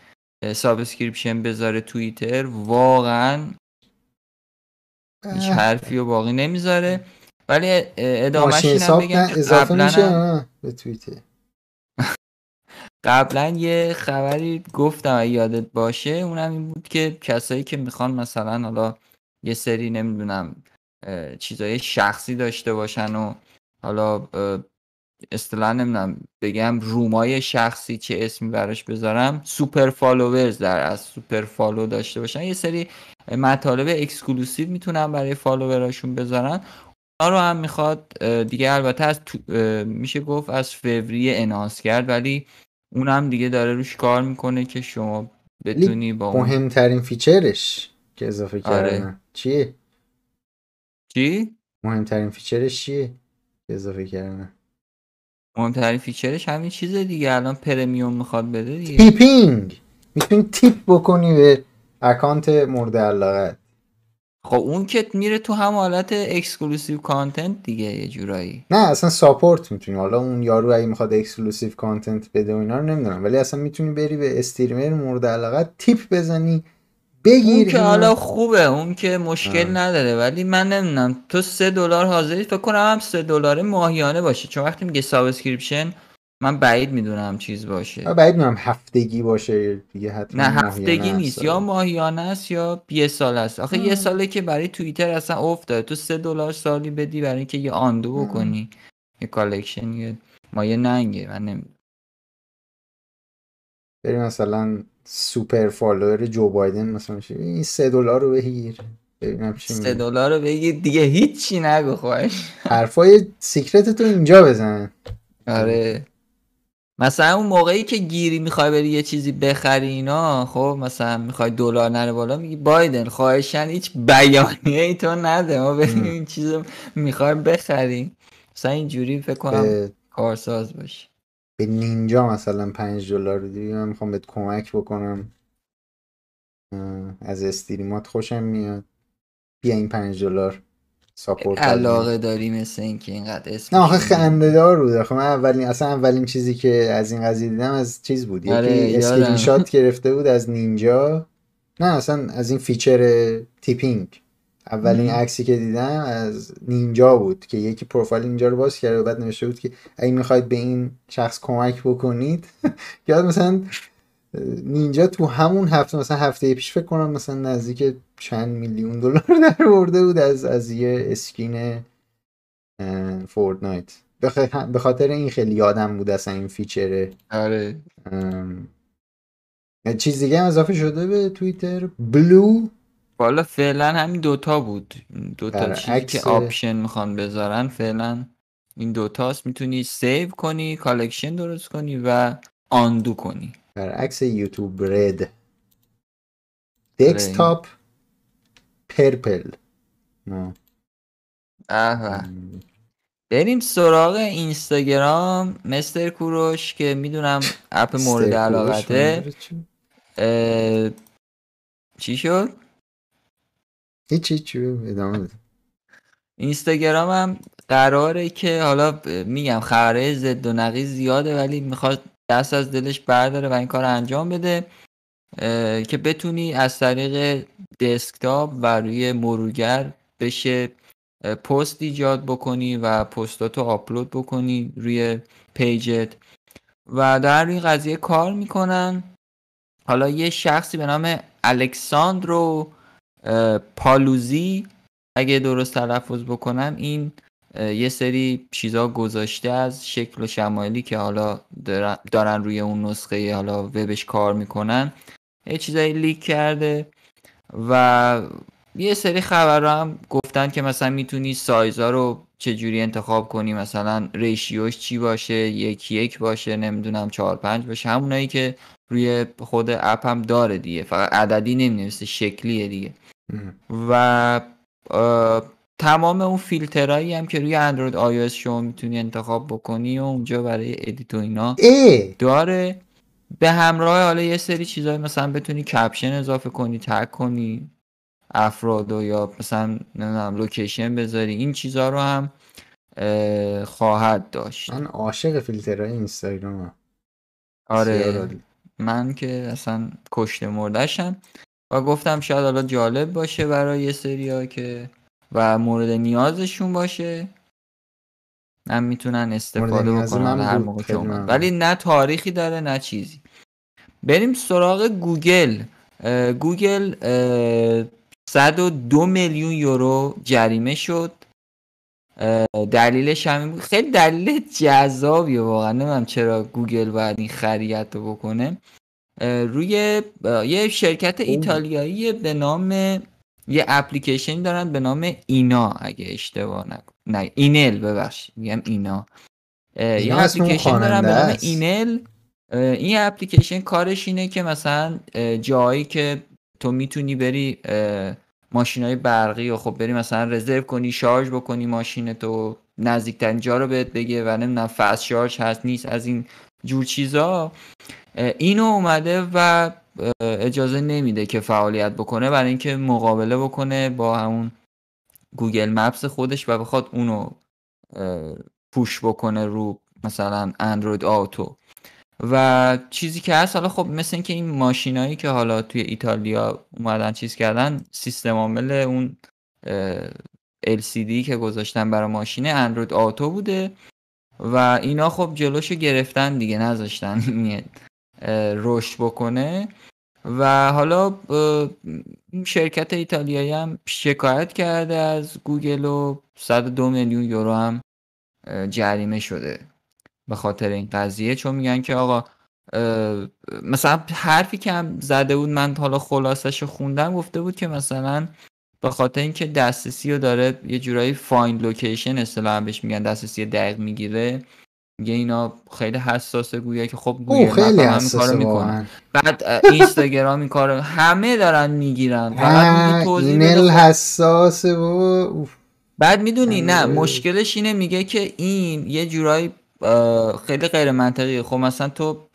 سابسکریپشن بذاره توییتر واقعا هیچ حرفی رو باقی نمیذاره. ولی ادامهش اینم بگم که قبلا هم به توییتر قبلا یه خبری گفتم اگه یادت باشه، اونم این بود که کسایی که میخوان مثلا حالا یه سری نمیدونم چیزای شخصی داشته باشن و حالا اصطلاحاً نمیدونم بگم رومای شخصی چه اسمی براش بذارم، سوپر فالوورز در از سوپر فالو داشته باشن، یه سری مطالب اکسکلوسیو میتونن برای فالووراشون بذارن. اونا رو هم میخواد دیگه البته از میشه گفت از فوریه انحاس کرد، ولی اونم دیگه داره روش کار میکنه که شما بتونی با اون مهمترین فیچرش که اضافه کردن آره. چیه؟ چی؟ مهمترین فیچرش چیه که اضافه کردن؟ مهمترین فیچرش همین چیزه دیگه، الان پرمیوم میخواد بده دیگه. تیپینگ میتونی تیپ بکنی به اکانت مورد علاقه. خب اون که میره تو هم حالت اکسکلوسیو کانتنت دیگه یه جورایی. نه اصلا ساپورت میتونی، حالا اون یارو اگه میخواد اکسکلوسیو کانتنت بده و اینا رو نمیدونم، ولی اصلا میتونی بری به استریمر مورد علاقه تیپ بزنی بگیری. اون که حالا خوبه، اون که مشکل آه. نداره، ولی من نمیدونم تو سه دلار حاضری، فکر کنم هم سه دلار ماهیانه باشه، چون وقتی میگه سابسکریپشن من بعید میدونم چیز باشه. بعید میدونم هفتگی باشه دیگه حتما. نه هفتگی نیست سال. یا ماهیانه است یا یه سال است. آخه ام. یه ساله که برای توییتر اصلا افتاده، تو سه دلار سالی بدی برای اینکه یه آندو بکنی ام. یه کالکشن یه مایه ننگه. من نمیدونم بریم مثلا سوپر فالوور جو بایدن مثلا میشه این سه دلار رو بگیر ببینم چی میشه. سه دلار رو بگیر دیگه، هیچی نگو خواهش. حرفای سیکرت تو اینجا بزن. آره مثلا اون موقعی که گیری میخوای بری یه چیزی بخری اینا، خب مثلا میخوای دلار نره بالا، میگی بایدن خواهشن هیچ بیانیه ای تو نده، ما بریم این چیزو میخوایم بخریم. مثلا اینجوری فکر کنم به... کارساز باشه. به نینجا مثلا پنج دلار دیدی، من میخوام بهت کمک بکنم، از استریمات خوشم میاد، بیا این پنج دلار ساپورت علاقه داری، مثل اینکه اینقدر اسم نه آخه خنده‌دار بود. آخه من اولین اصلا اولین چیزی که از این قضیه دیدم از چیز بود، یکی اسکرین شات گرفته بود از نینجا، نه اصلا از این فیچر تیپینگ اولین مم. عکسی که دیدم از نینجا بود که یکی پروفایل نینجا رو باز کرده و بعد نوشته بود که اگه میخواید به این شخص کمک بکنید یاد مثلا نینجا تو همون هفته مثلا هفته پیش فکر کنم مثلا نزدیک چند میلیون دلار در آورده بود از از یه اسکین فورتنایت. به خاطر این خیلی یادم بود اصلا این فیچره. آره چیز دیگه هم اضافه شده به توییتر بلو. والا فعلا همین دوتا بود، دوتا چیزی اکس... که آپشن میخوان بذارن فعلا این دوتاست. میتونی سیو کنی، کالکشن درست کنی و آندو کنی. برعکس یوتیوب رد دکستاپ پرپل. آها بریم سراغ اینستاگرام مستر کوروش که میدونم اپ مورد علاقته. اه... چی شد؟ هیچی چیو ادامه بده. اینستاگرام هم قراره که حالا میگم خبره زد و نقیض زیاده، ولی میخواد دست از دلش برداره و این کار انجام بده که بتونی از طریق دسکتاپ و روی مرورگر بشه پست ایجاد بکنی و پستاتو آپلود بکنی روی پیجت و در این قضیه کار میکنن. حالا یه شخصی به نام الکساندرو پالوزی اگه درست تلفظ بکنم این یه سری چیزا گذاشته از شکل و شمایلی که حالا دارن روی اون نسخه حالا وبش کار میکنن، یه چیزایی لیک کرده و یه سری خبرها هم گفتن که مثلا میتونی سایزا رو چجوری انتخاب کنی، مثلا ریشیوش چی باشه، یک یک باشه، نمیدونم چهار پنج باشه، همونایی که روی خود اپ هم داره دیگه، فقط عددی نمی‌نویسه شکلیه دیگه. و تمام اون فیلترایی هم که روی اندروید آی او اس شما میتونی انتخاب بکنی و اونجا برای ادیت و اینا داره، به همراه حالا یه سری چیزایی مثلا بتونی کپشن اضافه کنی، تگ کنی افرادو یا مثلا نمیدونم لوکیشن بذاری، این چیزا رو هم خواهد داشت. من عاشق فیلترهای اینستاگرامم. آره من که اصلا کشته مرده‌شم و گفتم شاید حالا جالب باشه برای یه سری‌ها که و مورد نیازشون باشه هم میتونن استفاده بکنن هر موقع که اومد، ولی نه تاریخی داره نه چیزی. بریم سراغ گوگل. اه، گوگل اه، صد و دو میلیون یورو جریمه شد. دلیلش هم خیلی دلیل جذابیه واقعا، نمیدونم چرا گوگل باید این خریت رو بکنه. روی یه شرکت ایتالیایی به نام یه اپلیکیشنی دارن به نام اینا، اگه اشتباه نکنم نه اینل ببخشید میگم اینا، یه اپلیکیشن دارن به نام اینل. این اپلیکیشن کارش اینه که مثلا جایی که تو میتونی بری ماشینای برقی و خب بری مثلا رزرو کنی، شارژ بکنی ماشینتو، نزدیکترین جا رو بهت بگه و نمیدونم فاست شارژ هست نیست از این جور چیزا، اینو اومده و اجازه نمیده که فعالیت بکنه برای اینکه مقابله بکنه با همون گوگل مپس خودش و بخواد اونو پوش بکنه رو مثلا اندروید آوتو. و چیزی که هست حالا خب مثل اینکه این ماشینایی که حالا توی ایتالیا اومدن چیز کردن، سیستم عامل اون ال سی دی که گذاشتن برای ماشینه اندروید آتو بوده و اینا خب جلوشو گرفتن دیگه، نذاشتن رشد بکنه. و حالا شرکت ایتالیایی هم شکایت کرده از گوگل و صد و دو میلیون یورو هم جریمه شده به خاطر این قضیه، چون میگن که آقا مثلا حرفی که هم زده بود، من حالا خلاصش رو خوندم، گفته بود که مثلا به خاطر اینکه دسترسی رو داره یه جورایی فایند لوکیشن اصطلاحاً بهش میگن، دسترسی دقیق میگیره، میگه اینا خیلی حساسه گویا که خب گوگل همین کارو میکنه، بعد اینستاگرام این کارو همه دارن میگیرن، فقط میگه توضیح بده حساسه و بعد میدونی نه مشکلش اینه، میگه که این یه جورایی خیلی غیر منطقیه. خب مثلا تو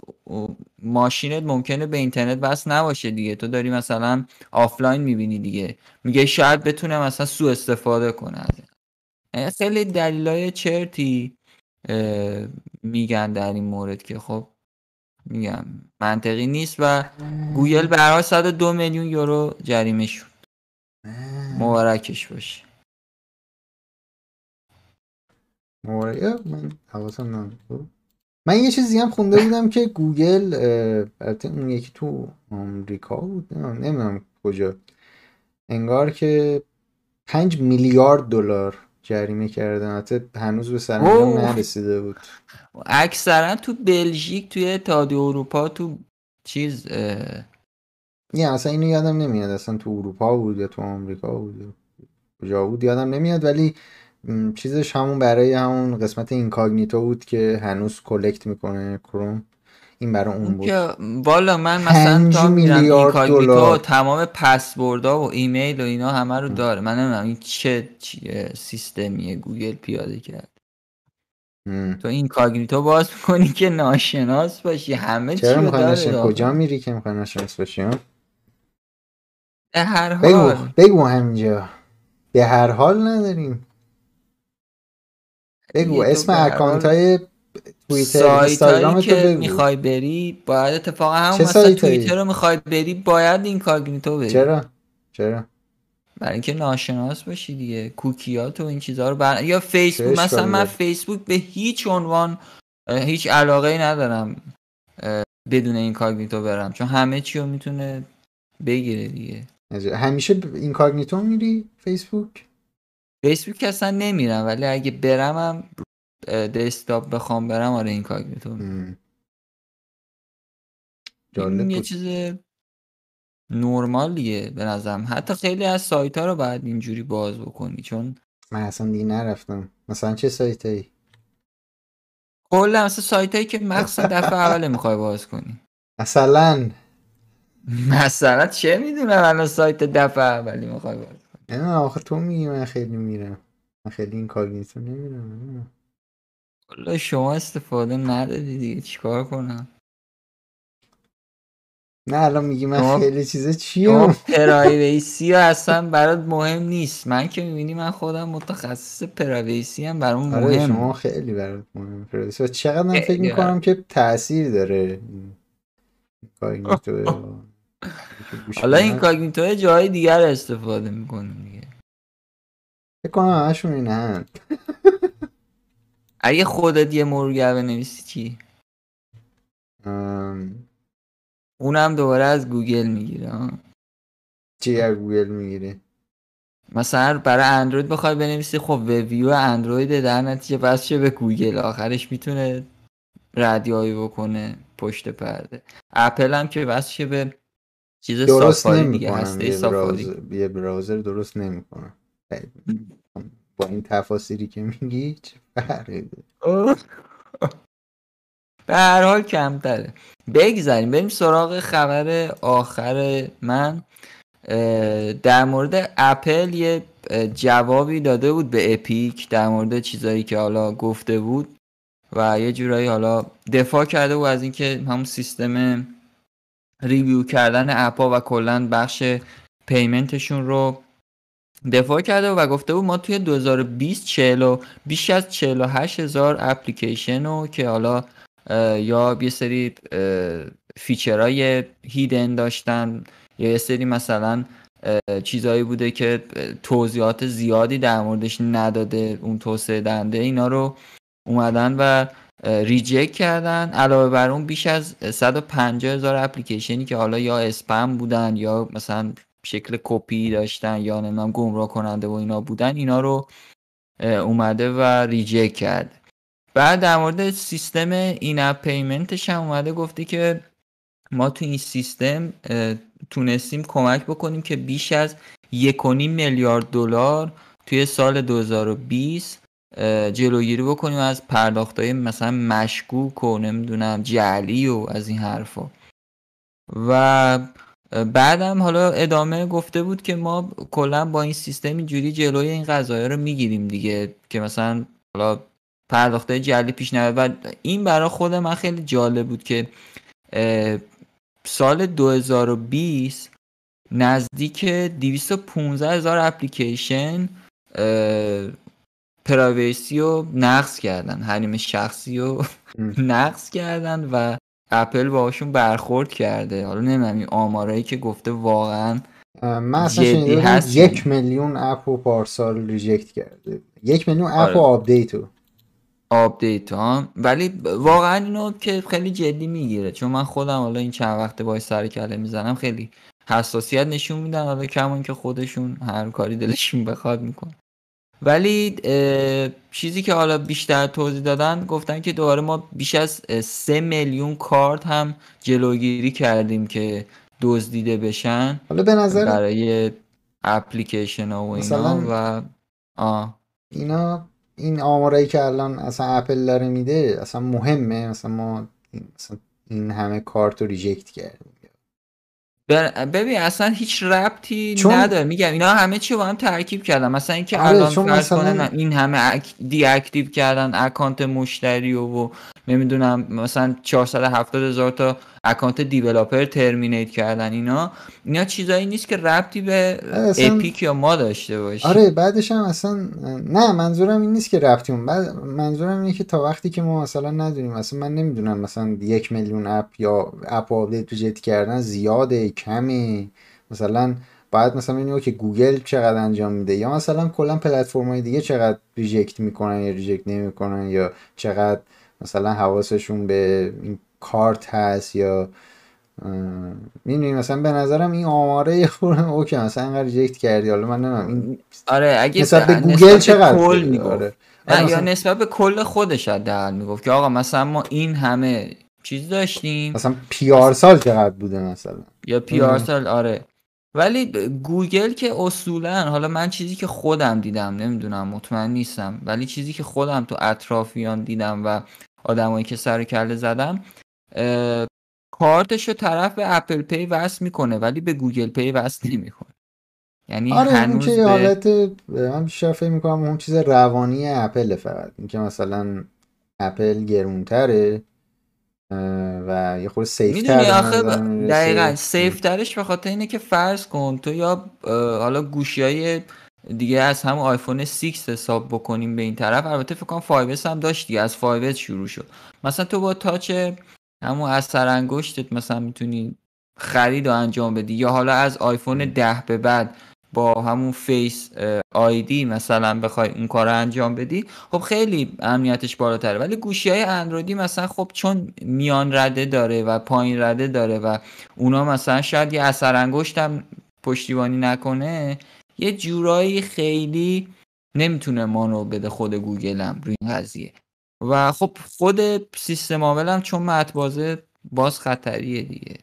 ماشینت ممکنه به اینترنت بس نباشه دیگه، تو داری مثلا آفلاین میبینی دیگه، میگه شاید بتونه مثلا سوء استفاده کنه. خیلی دلایل چرتی میگن در این مورد که خب میگم منطقی نیست و گوگل برای صد و دو میلیون یورو جریمه شد. مبارکش باشه. موریا من حواسم نبود. من یه چیزی هم خونده بودم که گوگل البته اون یکی تو آمریکا بود نمیدونم کجا، انگار که پنج میلیارد دلار جریمه کردن، البته هنوز به سرانجام نرسیده بود. اکثرا تو بلژیک، توی اتحادیه اروپا، تو چیز نه اصلا اینو یادم نمیاد اصلا تو اروپا بود یا تو آمریکا بود کجا بود یادم نمیاد، ولی چیزش همون برای همون قسمت اینکاگنیتو بود که هنوز کلکت میکنه کروم، این برای اون بود که والا من مثلا تا میرم اینکاگنیتو تمام پسوردها و ایمیل و اینا همه رو داره. من نمیدونم این چه سیستمیه گوگل پیاده کرد. ام. تو اینکاگنیتو باز میکنی که ناشناس باشی، همه چی رو داره. کجا میری که میخوای ناشناس باشی؟ به هر حال بگو بگو همینجا به هر حال نداریم. بگو اسم اکانت‌های توییتر، اینستاگرام تو بگو. میخوای بری باید اتفاقا همون مثلا توییتر رو میخوای بری باید اینکاگنیتو بری. چرا؟ چرا؟ برای اینکه ناشناس باشی دیگه، کوکیات و این چیزا رو بر... یا فیسبوک مثلا من فیسبوک به هیچ عنوان هیچ علاقه‌ای ندارم بدون اینکاگنیتو برم، چون همه چی رو میتونه بگیره دیگه. همیشه اینکاگنیتو میری فیسبوک؟ فیسبوک اصلا نمیرم، ولی اگه برمم دسکتاپ بخوام برم آره اینکاگنیتو میرم. این یه چیز نورمالیه به نظرم، حتی خیلی از سایت ها رو باید اینجوری باز بکنی. چون من اصلا دیگه نرفتم. مثلا چه سایت هایی؟ کلا مثلا سایت هایی که مقصد دفعه اوله میخوای باز کنی، مثلا مثلا چه میدونم الان سایت دفعه اولی میخوای باز نه آخه تو میگی من خیلی میرم، من خیلی این کار نیستم نمیرم. والله شما استفاده ندادی دیگه چیکار کنم؟ نه الان میگی من شما... خیلی چیزه چیه؟ پرایویسی اصلا برات مهم نیست. من که میبینی من خودم متخصص پرایویسی هم برام مهم. آره شما خیلی برات مهم پرایویسی و چقدر من فکر میکنم که تأثیر داره کاری نیتوه. حالا این کاگنیتوی جای دیگر استفاده میکنیم دیگه. فکر کنم همشون این هم اگه خودت یه مرورگر بنویسی چی؟ ام... اونم دوباره از گوگل میگیره. چی از گوگل میگیره؟ مثلا برای اندروید بخوای بنویسی خب ویو اندروید، در نتیجه بس چه به گوگل آخرش میتونه ردیابی بکنه پشت پرده. اپل هم که بس چه به چیز سافاری دیگه هسته سافاری، یه براوزر درست نمیکنه. با این تفاصیلی که میگی چه فرقی داره؟ به هر حال کم تره. بگذاریم بریم سراغ خبر آخر من. در مورد اپل یه جوابی داده بود به اپیک در مورد چیزایی که حالا گفته بود و یه جورایی حالا دفاع کرده بود از اینکه همون سیستم ریویو کردن اپا و کلن بخش پیمنتشون رو دفاع کرده و گفته بود ما توی دو هزار و بیست چهل بیش از چهل و هشت هزار اپلیکیشن رو که حالا یا یه سری فیچرهای هیدن داشتن یا یه سری مثلا چیزایی بوده که توضیحات زیادی در موردش نداده اون توسعه دهنده، اینا رو اومدن و ریجکت کردن. علاوه بر اون بیش از صد و پنجاه هزار اپلیکیشنی که حالا یا اسپم بودن یا مثلا شکل کپی داشتن یا نمیدونم گمراه کننده و اینا بودن، اینا رو اومده و ریجکت کرد. بعد در مورد سیستم این اپ پیمنتش هم اومده گفته که ما تو این سیستم تونستیم کمک بکنیم که بیش از یک و نیم میلیارد دلار توی سال دو هزار و بیست جلوگیری بکنیم از پرداخت‌های مثلا مشکوک و نمیدونم جعلی و از این حرفا. و بعدم حالا ادامه گفته بود که ما کلا با این سیستم اینجوری جلوی این قضایا رو میگیریم دیگه، که مثلا حالا پرداخت‌های جعلی پیش نیاد. و این برای خود من خیلی جالب بود که سال دو هزار و بیست نزدیک دویست و پانزده هزار اپلیکیشن پرایویسی رو نقض کردن، حریم شخصی رو نقض کردن و اپل باهاشون برخورد کرده. حالا نمیدونم این آمارایی که گفته واقعا من جدی هست. یک میلیون اپ رو پارسال ریجکت کرده، یک میلیون اپ رو آپدیت رو آپدیت ها. ولی واقعا اینو که خیلی جدی میگیره، چون من خودم حالا این چند وقته باهاش سر کله میزنم، خیلی حساسیت نشون میدن. حالا کمون که خودشون هر کاری دلشون بخواد میکنه. ولی چیزی که حالا بیشتر توضیح دادن گفتن که دوباره ما بیش از سه میلیون کارت هم جلوگیری کردیم که دزدیده بشن. حالا به نظر برای اپلیکیشن ها و اینا و آه. اینا این آمارایی که الان اصلا اپل داره میده اصلا مهمه؟ مثلا ما اصلا این همه کارت رو ریجکت کردیم ببین اصلا هیچ ربطی چون... نداره. میگم اینا همه چی با هم ترکیب کردن. مثلا اینکه آره، الان فرض کنن این همه اک... دی اکتیو کردن اکانت مشتری و, و نمیدونم مثلا چهارصد و هفتاد هزار تا اکانت دیولاپر ترمینیت کردن، اینا اینا چیزایی نیست که ربطی به اصلا... اپیک یا ما داشته باشه. آره بعدش هم اصلا نه، منظورم این نیست که ربطی اون بعد، منظورم اینه که تا وقتی که ما مثلا ندونیم، مثلا من نمیدونم مثلا یک میلیون اپ یا اپ آپدیت ریجکت کردن زیاده کمی، مثلا باید مثلا ببینیم که گوگل چقدر انجام میده یا مثلا کلا پلتفرم‌های دیگه چقدر ریجکت میکنن یا ریجکت نمیکنن یا چقدر مثلا حواسشون به این کارت هست یا می‌بینی. مثلا به نظرم این آماره خورم اوکی، مثلا اینقدر ریجکت کردی حالا من نمیدونم این آره اگه نسبت به گوگل چقدر کل میگفت آره. آره مثلا... یا نسبت به کل خودش حداقل میگفت که آقا مثلا ما این همه چیز داشتیم، مثلا پی آر سال چقدر بوده مثلا یا پی آر سال آره. ولی گوگل که اصولا، حالا من چیزی که خودم دیدم نمیدونم مطمئن نیستم، ولی چیزی که خودم تو اطرافیان دیدم و آدمایی که سر کله زدم، کارتشو طرف به اپل پی وصل میکنه ولی به گوگل پی وصل نمیکنه. یعنی آره هنوز این که حالت من بیشتر فکر میکنم اون چیز روانی اپل، فقط اینکه مثلا اپل گرونتره و یه خورده سیفتر آخه ب... دقیقا سیفترش به خاطر اینه که فرض کن تو یا حالا گوشیای دیگه از همون آیفون سیکس حساب بکنیم به این طرف، البته فکر کنم فایو اس هم داشت دیگه، از فایو اس شروع شد، مثلا تو با تاچ همون اثر انگشتت مثلا میتونی خرید رو انجام بدی یا حالا از آیفون ده به بعد با همون فیس آیدی مثلا بخوای اون کار انجام بدی، خب خیلی امنیتش بالاتره. ولی گوشی‌های اندرویدی مثلا خب چون میان رده داره و پایین رده داره و اونا مثلا شاید یه اثر انگشت هم پشتیبانی نکنه، یه جورایی خیلی نمیتونه مانو بده خود گوگل هم روی این قضیه. و خب خود سیستم عامل هم چون متبازه باز خطریه دیگه.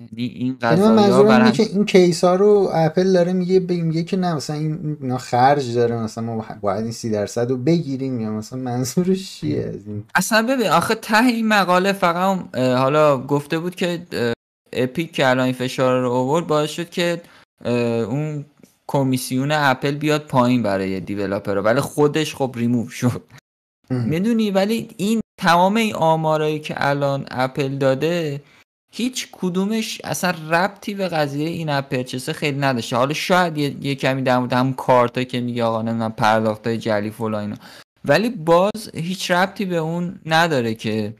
یعنی این قضایا منظورم برن... اینه که این کیسا رو اپل داره میگه میگه که نه مثلا این خرج داره، مثلا ما باید این سی درصد رو بگیریم، یا مثلا منظورش چیه از این؟ اصلا ببین آخه ته این مقاله فقط حالا گفته بود که اپیک که الان این فشار رو آورد باعث شد که اون کمیسیون اپل بیاد پایین برای دیولاپرها، ولی خودش خب ریموو شد میدونی. ولی این تمام این آمارایی که الان اپل داده هیچ کدومش اصلا ربطی به قضیه این اپ پرچسه خیلی نداشته. حالا شاید یه, یه کمی در مورد هم کارتا که میگه آقا نمیدونم پرداختای جعلی فلان اینا، ولی باز هیچ ربطی به اون نداره که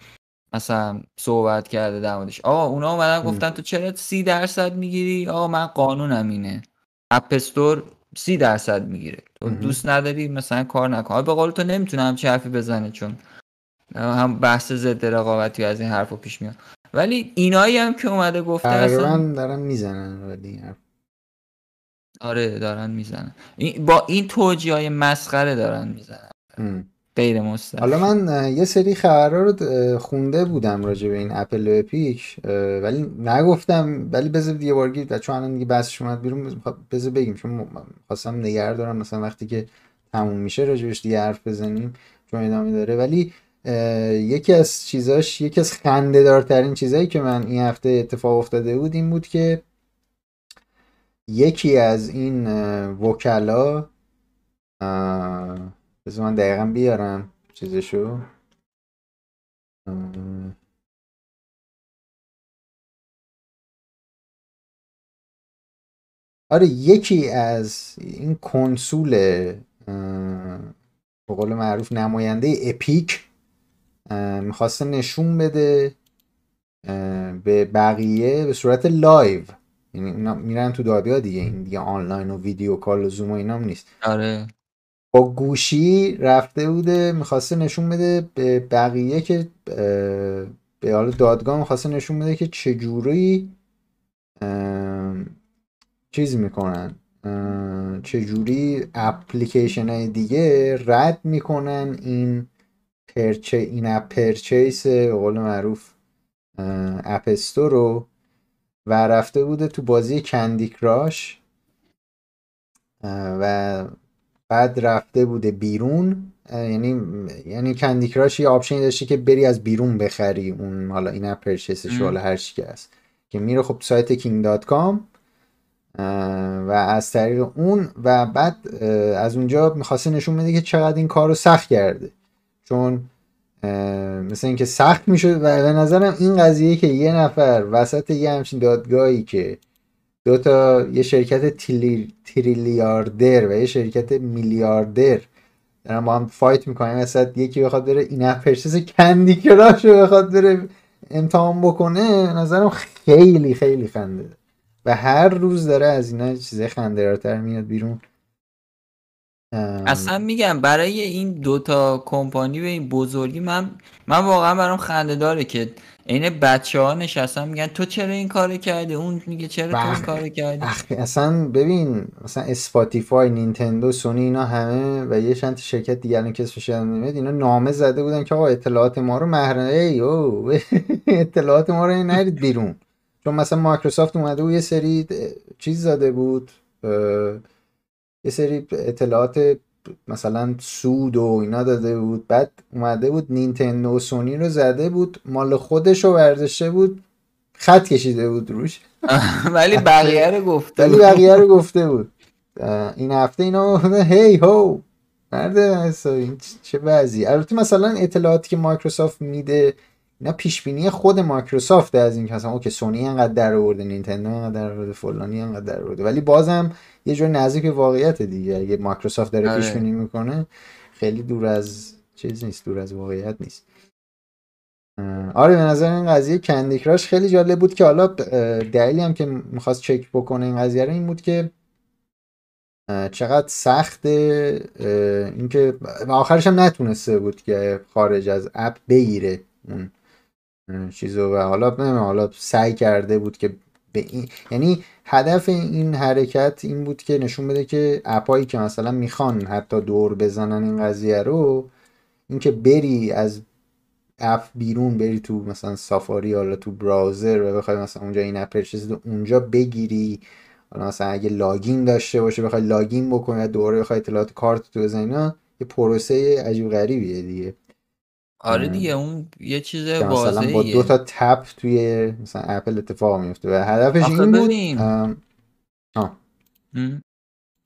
مثلا صحبت کرده در موردش. آقا اونا اومدن گفتن تو چرا سی درصد میگیری؟ آقا من قانونم اینه، اپ استور سی درصد میگیره، تو دوست نداری مثلا کار نکن. به قول تو نمیتونه همچین حرفی بزنه چون هم بحث ضد رقابتی از این حرفو پیش میاد. ولی اینایی هم که اومده گفته اصلا دارن میزنن ولی حرف آره دارن میزنن با این توجیه‌های مسخره دارن میزنن غیر مستقیم. حالا من یه سری خبرها رو خونده بودم راجع به این اپل و اپیک، ولی نگفتم، ولی بذار یه بارگی بچه‌ها الان دیگه بحثش اومد بیرون بذار بگیم، چون خواستم نگه دارم مثلا وقتی که تموم میشه راجع بهش دیگه حرف بزنیم چون ادامه داره. ولی یکی از چیزاش، یکی از خنده‌دارترین چیزایی که من این هفته اتفاق افتاده بود این بود که یکی از این وکلا بذار من دقیقا بیارم چیزشو، آره یکی از این کنسول به قول معروف نماینده اپیک میخواسته نشون بده به بقیه به صورت لایو، یعنی اینا میرن تو دادیا دیگه، این دیگه آنلاین و ویدیو کال و زوم و اینام نیست. آره با گوشی رفته بوده میخواسته نشون بده به بقیه که به حال دادگاه میخواسته نشون بده که چجوری چیز میکنن، چجوری اپلیکیشن های دیگه رد میکنن این پرچه این اپ پرچیس به قول معروف اپ استور رو. و رفته بوده تو بازی کندی کراش و بعد رفته بوده بیرون، یعنی یعنی کندی کراش یه آپشنی داشتی که بری از بیرون بخری اون حالا این اپ پرچیسش حالا هر چی که هست، که میره خب سایت کینگ دات کام و از طریق اون و بعد از اونجا می‌خواسته نشون بده که چقدر این کارو سخت کرده، چون مثلا اینکه سخت میشد. و به نظرم این قضیه که یه نفر وسط یه همچین دادگاهی که دو تا یه شرکت تیلی... تریلیاردر و یه شرکت میلیاردر دارن با هم فایت میکنن، مثلا یکی بخواد بره این اپ پرچیس کندی کراش رو بخواد بره امتحان بکنه، نظرم خیلی خیلی خنده ده. و هر روز داره از اینا چیزای خنده‌دارتر میاد بیرون. اصلا میگم برای این دوتا کمپانی به این بزرگی من من واقعا برام خنده داره که این بچه ها نشستن میگن تو چرا این کار کردی، اون میگه چرا بخ... تو این کار کردی. اصلا ببین اصلا اسپاتیفای، نینتندو، سونی، اینا همه و یه چند شرکت دیگه الان که اسمش یادم نمیاد، اینا نامه زده بودن که آقا اطلاعات ما رو محرمه او اطلاعات ما رو نرید بیرون. چون مثلا مایکروسافت اومده بود یه سری چیز زده بود، یه سری اطلاعات مثلا سود و اینا داده بود، بعد اومده بود نینتندو و سونی رو زده بود مال خودش رو برداشته بود خط کشیده بود روش، ولی بقیه رو گفته بود ولی بقیه رو گفته بود این هفته اینا هی هو مرده چه وضعی. البته مثلا اطلاعاتی که مایکروسافت میده اینا پیش بینی خود مایکروسافت از این که مثلا اوکی سونی اینقدر در آورده، نینتندو اینقدر در آورده، فلانی اینقدر در آورده، ولی بازم یه جور نزدیک واقعیت دیگه. اگه مایکروسافت داره پیش بینی میکنه خیلی دور از چیز نیست، دور از واقعیت نیست. آره به نظر این قضیه کندی کراش خیلی جالب بود که حالا دلیلی هم که میخواست چک بکنه این قضیه رو این بود که چقدر سخته اینکه آخرش هم نتونسته بود که خارج از اپ بگیره اون چیزو، و حالا نه حالا سعی کرده بود که به این، یعنی هدف این حرکت این بود که نشون بده که اپایی که مثلا میخوان حتی دور بزنن این قضیه رو، اینکه بری از اپ بیرون بری تو مثلا سافاری، حالا تو براوزر و بخوای مثلا اونجا این اپ پرچیز اونجا بگیری، حالا مثلا اگه لاگین داشته باشه بخوای لاگین بکنی یا دوباره بخوای اطلاعات کارت تو بزنی، یه پروسه عجیب غریبیه دیگه. آره دیگه، اون یه چیز واضحه مثلا با دو تا تپ توی مثلا اپل اتفاق میفته و هدفش این بود. آه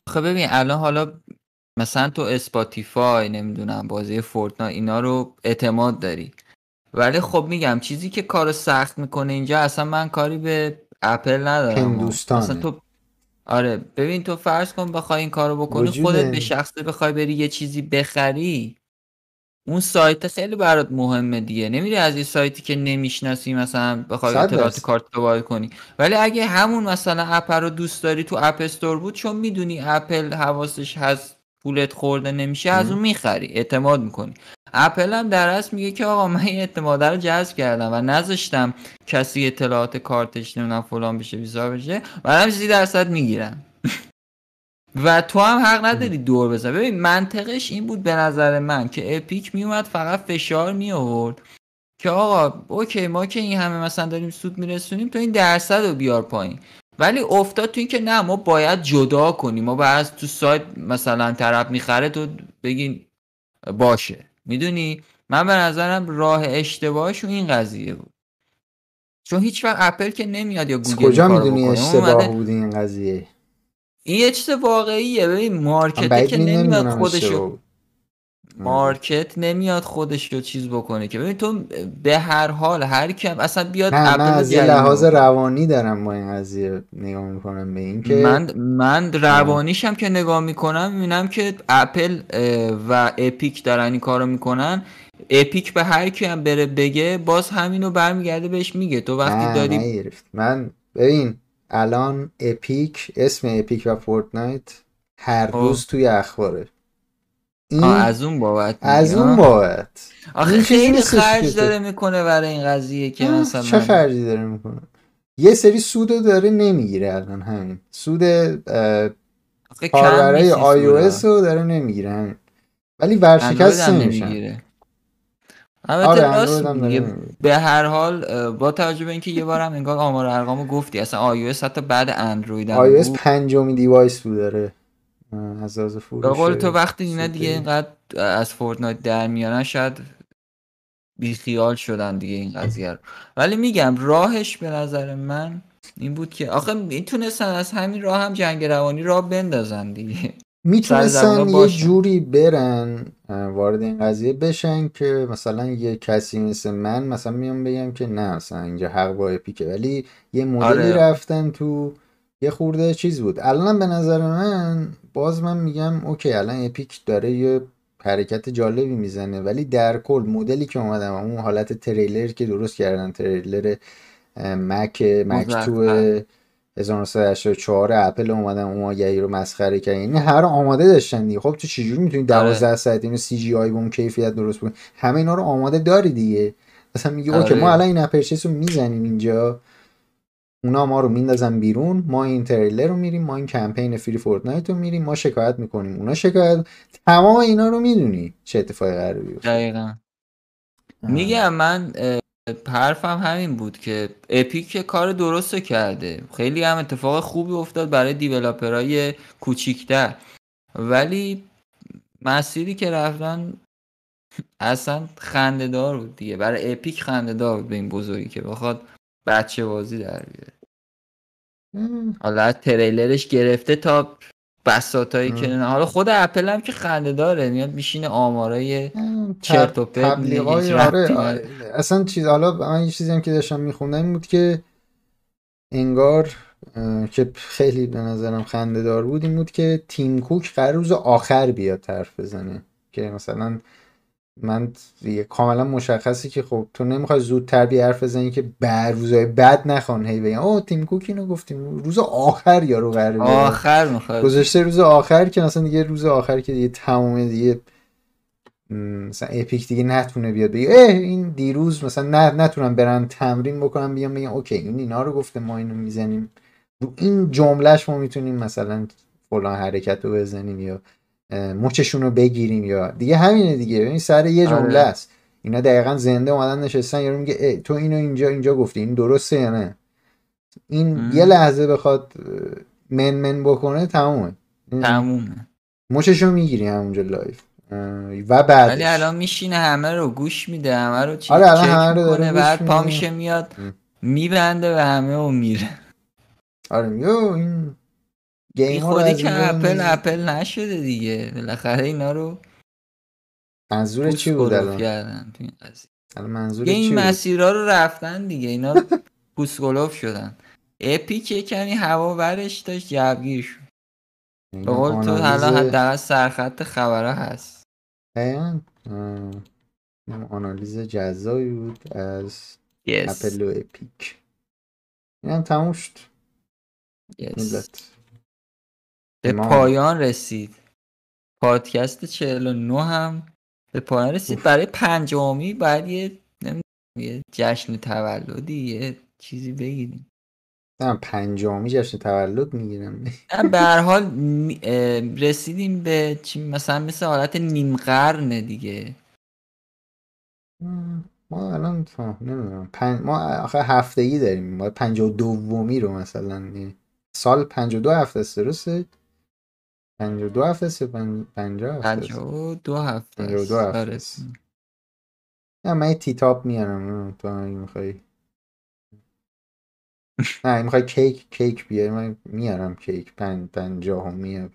خب ببین الان حالا مثلا تو اسپاتیفای نمیدونم بازی فورتنایت اینا رو اعتماد داری، ولی خب میگم چیزی که کارو سخت میکنه اینجا، اصلا من کاری به اپل ندارم اصلا تو. آره ببین تو فرض کن بخوای این کارو بکنی وجوده. خودت به شخصه بخوای بری یه چیزی بخری، اون سایت خیلی برات مهمه دیگه، نمیری از یه سایتی که نمیشناسی مثلا بخوای اطلاعات کارت رو وارد کنی. ولی اگه همون مثلا اپ رو دوست داری تو اپ استور بود، چون میدونی اپل حواسش هست پولت خورده نمیشه، از اون میخری، اعتماد میکنی. اپل هم در اصل میگه که آقا من این اعتماد رو جذب کردم و نذاشتم کسی اطلاعات کارتش نمیدونم فلان بشه ویزا بشه، منم سی درصد میگیرم و تو هم حق نداری دور بزن. ببین منطقش این بود به نظر من که اپیک میومد فقط فشار می آورد که آقا اوکی ما که این همه مثلا داریم سود میرسونیم، تو این درصد رو بیار پایین. ولی افتاد تو این که نه ما باید جدا کنیم، ما باید تو سایت مثلا طرف میخره تو بگین باشه. میدونی من به نظرم راه اشتباهشون این قضیه بود، چون هیچ وقت اپل که نمیاد یا گوگل کجا میدونی اشتباه بود این قضیه، این یه چیز واقعیه. ببین مارکت که نمیاد خودشو مارکت نمیاد خودشو چیز بکنه که ببین تو به هر حال هر کیم اصلا بیاد اپل از لحاظ روانی دارم با این قضیه نگاه میکنم به این که من من روانیشم که نگاه میکنم میبینم که اپل و اپیک دارن این کارو میکنن. اپیک به هر کیم بره بگه باز همینو برمیگرده بهش میگه تو وقتی داری نگرفت. من ببین الان اپیک، اسم اپیک و فورتنایت هر روز آه. توی اخباره. این از اون بابت از اون بابت آخه خیلی خرج داره میکنه برای این قضیه که مثلا چه خرجی داره میکنه، یه سری سودو داره نمیگیره الان، همین سود کاربرای آی او اس رو داره نمیگیره همین. ولی ورشکست نمیشه. البته به هر حال با توجه به اینکه یه بارم انگار آمار ارقامو گفتی، اصلا آی او اس حتی بعد اندروید هم آی او اس پنجمین دیوایس بود داره از از فروش. بقول تو وقتی اینا دیگه اینقدر از فورتنایت در میانن شاید بیخیال شدن دیگه این قضیه رو. ولی میگم راهش به نظر من این بود که آخه میتونستن از همین راه هم جنگ روانی را بندازن دیگه، میتونستن یه جوری برن وارد این قضیه بشن که مثلا یه کسی مثل من مثلا میام بگم که نه اصلا اینجا حق با اپیکه، ولی یه مدلی آره. رفتن تو یه خورده چیز بود. الان به نظر من باز من میگم اوکی الان اپیک داره یه حرکت جالبی میزنه، ولی در کل مدلی که اومدم اون حالت تریلر که درست کردن، تریلر مک مکتوه هزار و نهصد و هشتاد و چهار اپل اومدن اون یه رو مسخره کردن، یعنی هر آماده داشتن دیگه. خب تو چجوری میتونی دوازده ساعت اینو سی جی آی بم کیفیت درست کنی؟ همه اینا رو آماده داری دیگه، مثلا میگی اوکی ما الان این اپرچیسو میزنیم اینجا، اونا ما رو میندازن بیرون، ما این تریلر رو میریم، ما این کمپین فری فورتنایت رو میریم، ما شکایت میکنیم، اونا شکایت، تمام اینا رو میدونی چه اتفاقی قراره بیفته. دقیقاً میگم من حرفم همین بود که اپیک کار درست کرده، خیلی هم اتفاق خوبی افتاد برای دیولاپرهای کوچیکتر، ولی مسیری که رفتن اصلا خنده‌دار بود دیگه، برای اپیک خنده‌دار بود به این بزرگی که بخواد بچه بازی در بیاره. حالا تریلرش گرفته تا بساطایی که حالا خود اپل هم که خنده داره میاد میشینه آمارای چرت و پرت تبلیغای آره, آره. اصلا چیز حالا من یه چیزی هم که داشتم میخوندم این بود که انگار که خیلی به نظرم خنده دار بود این بود که تیم کوک قرار روز آخر بیاد طرف بزنه که مثلا من کاملا مشخصی که خب تو نمیخوای زودتر بی حرف بزنی که بر روزای بعد نخوان هی بگن آه تیم کوک اینو گفتیم روز آخر یارو قراره آخر میخواد گذشته روز آخر که مثلا دیگه روز آخر که دیگه تمام دیگه مثلا اپیک دیگه نتونه بیاد بگه این دیروز مثلا نه نتونن برن تمرین بکنن بیان بگن اوکی این اینا رو گفته ما اینو میزنیم رو این جملهش ما میتونیم مثلا فلان حرکت رو بزنیم یا مچشون رو بگیریم یا دیگه همینه دیگه. ببین سر یه جمله است اینا دقیقاً زنده اومدن نشستن یارو میگه تو اینو اینجا اینجا گفتی این درسته یا نه این ام. یه لحظه بخواد من من بکنه تمومه تمومه مچشو میگیری همونجا لایف و بعد ولی الان میشینه همه رو گوش میده همه رو چیک آره همه رو میکنه بعد پا میشه میاد ام. میبنده و همه رو میره آره میو این این خودی که اپل اپل نشده دیگه بالاخره اینا رو منظور چی بود الان تو این قضیه الان منظور چی این مسیرها رو رفتن دیگه اینا پوسگلوف شدن اپیک یکمی هوا ورش داشت جوگیر شد به قول تو الان حداقل سرخط خبرها هست دقیقاً آنالیز جزایی بود از yes. اپل و اپیک اینم تموم شد yes. به پایان رسید پادکست چهل و نه هم به پایان رسید اوف. برای پنجمی باید یه نمیدونم جشن تولدی یه چیزی بگیریم نه پنجمی جشن تولد میگیرم به هر حال رسیدیم به چی مثلا مثل حالت نیم قرن دیگه ما الان تا نمیدونم پن... ما آخه هفتگی داریم ما پنجاه و دومی رو مثلا سال پنجاه و دو هفته است درسته پنجاه و دو هفته است پنجاه پنجاه و دو هفته است پنجاه و دو هفته نه من یه تیتاب میارم تو هم اگه میخوایی نه اگه میخوایی کیک کیک بیاری من میارم کیک پنجاه هم میارم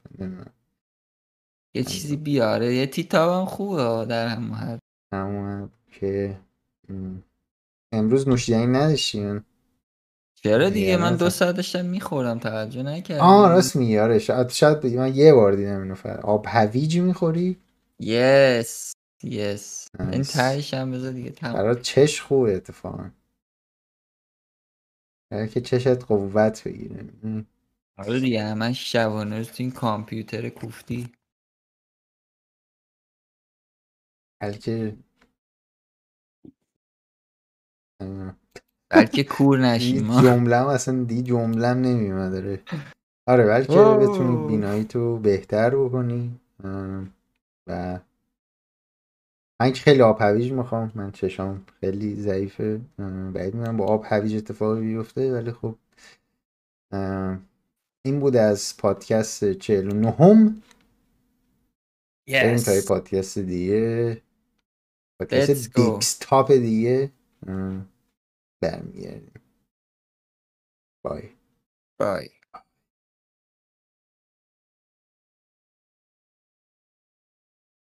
یه چیزی بیاره یه تیتاب هم خوبه در همه هر همه که امروز نوشیدنی نداشتیم چرا دیگه من دو ساعت داشتم میخوردم توجه نکردم آه راست میگی آره شاید شاید من یه بار دیدم اینو فر آب هویج میخوری یس یس این تهش هم بذار دیگه تمام برای چش خوبه اتفاقا برای که چشت قوت بگیره آره دیگه همش شبانه روز تو این کامپیوتر کوفتی بلکه بلکه کور نشیم ما جمله هم اصلا دی جمله هم نمیمداره آره بلکه بتونی بینایی تو بهتر بکنی و من خیلی آب هویج میخوام من چشام خیلی ضعیفه بعید میدونم با آب هویج اتفاقی بیفته ولی خب این بود از پادکست چهل و نهم yes. بریم تا یه پادکست دیگه پادکست دکستاپ دیگه برمیگردیم بای بای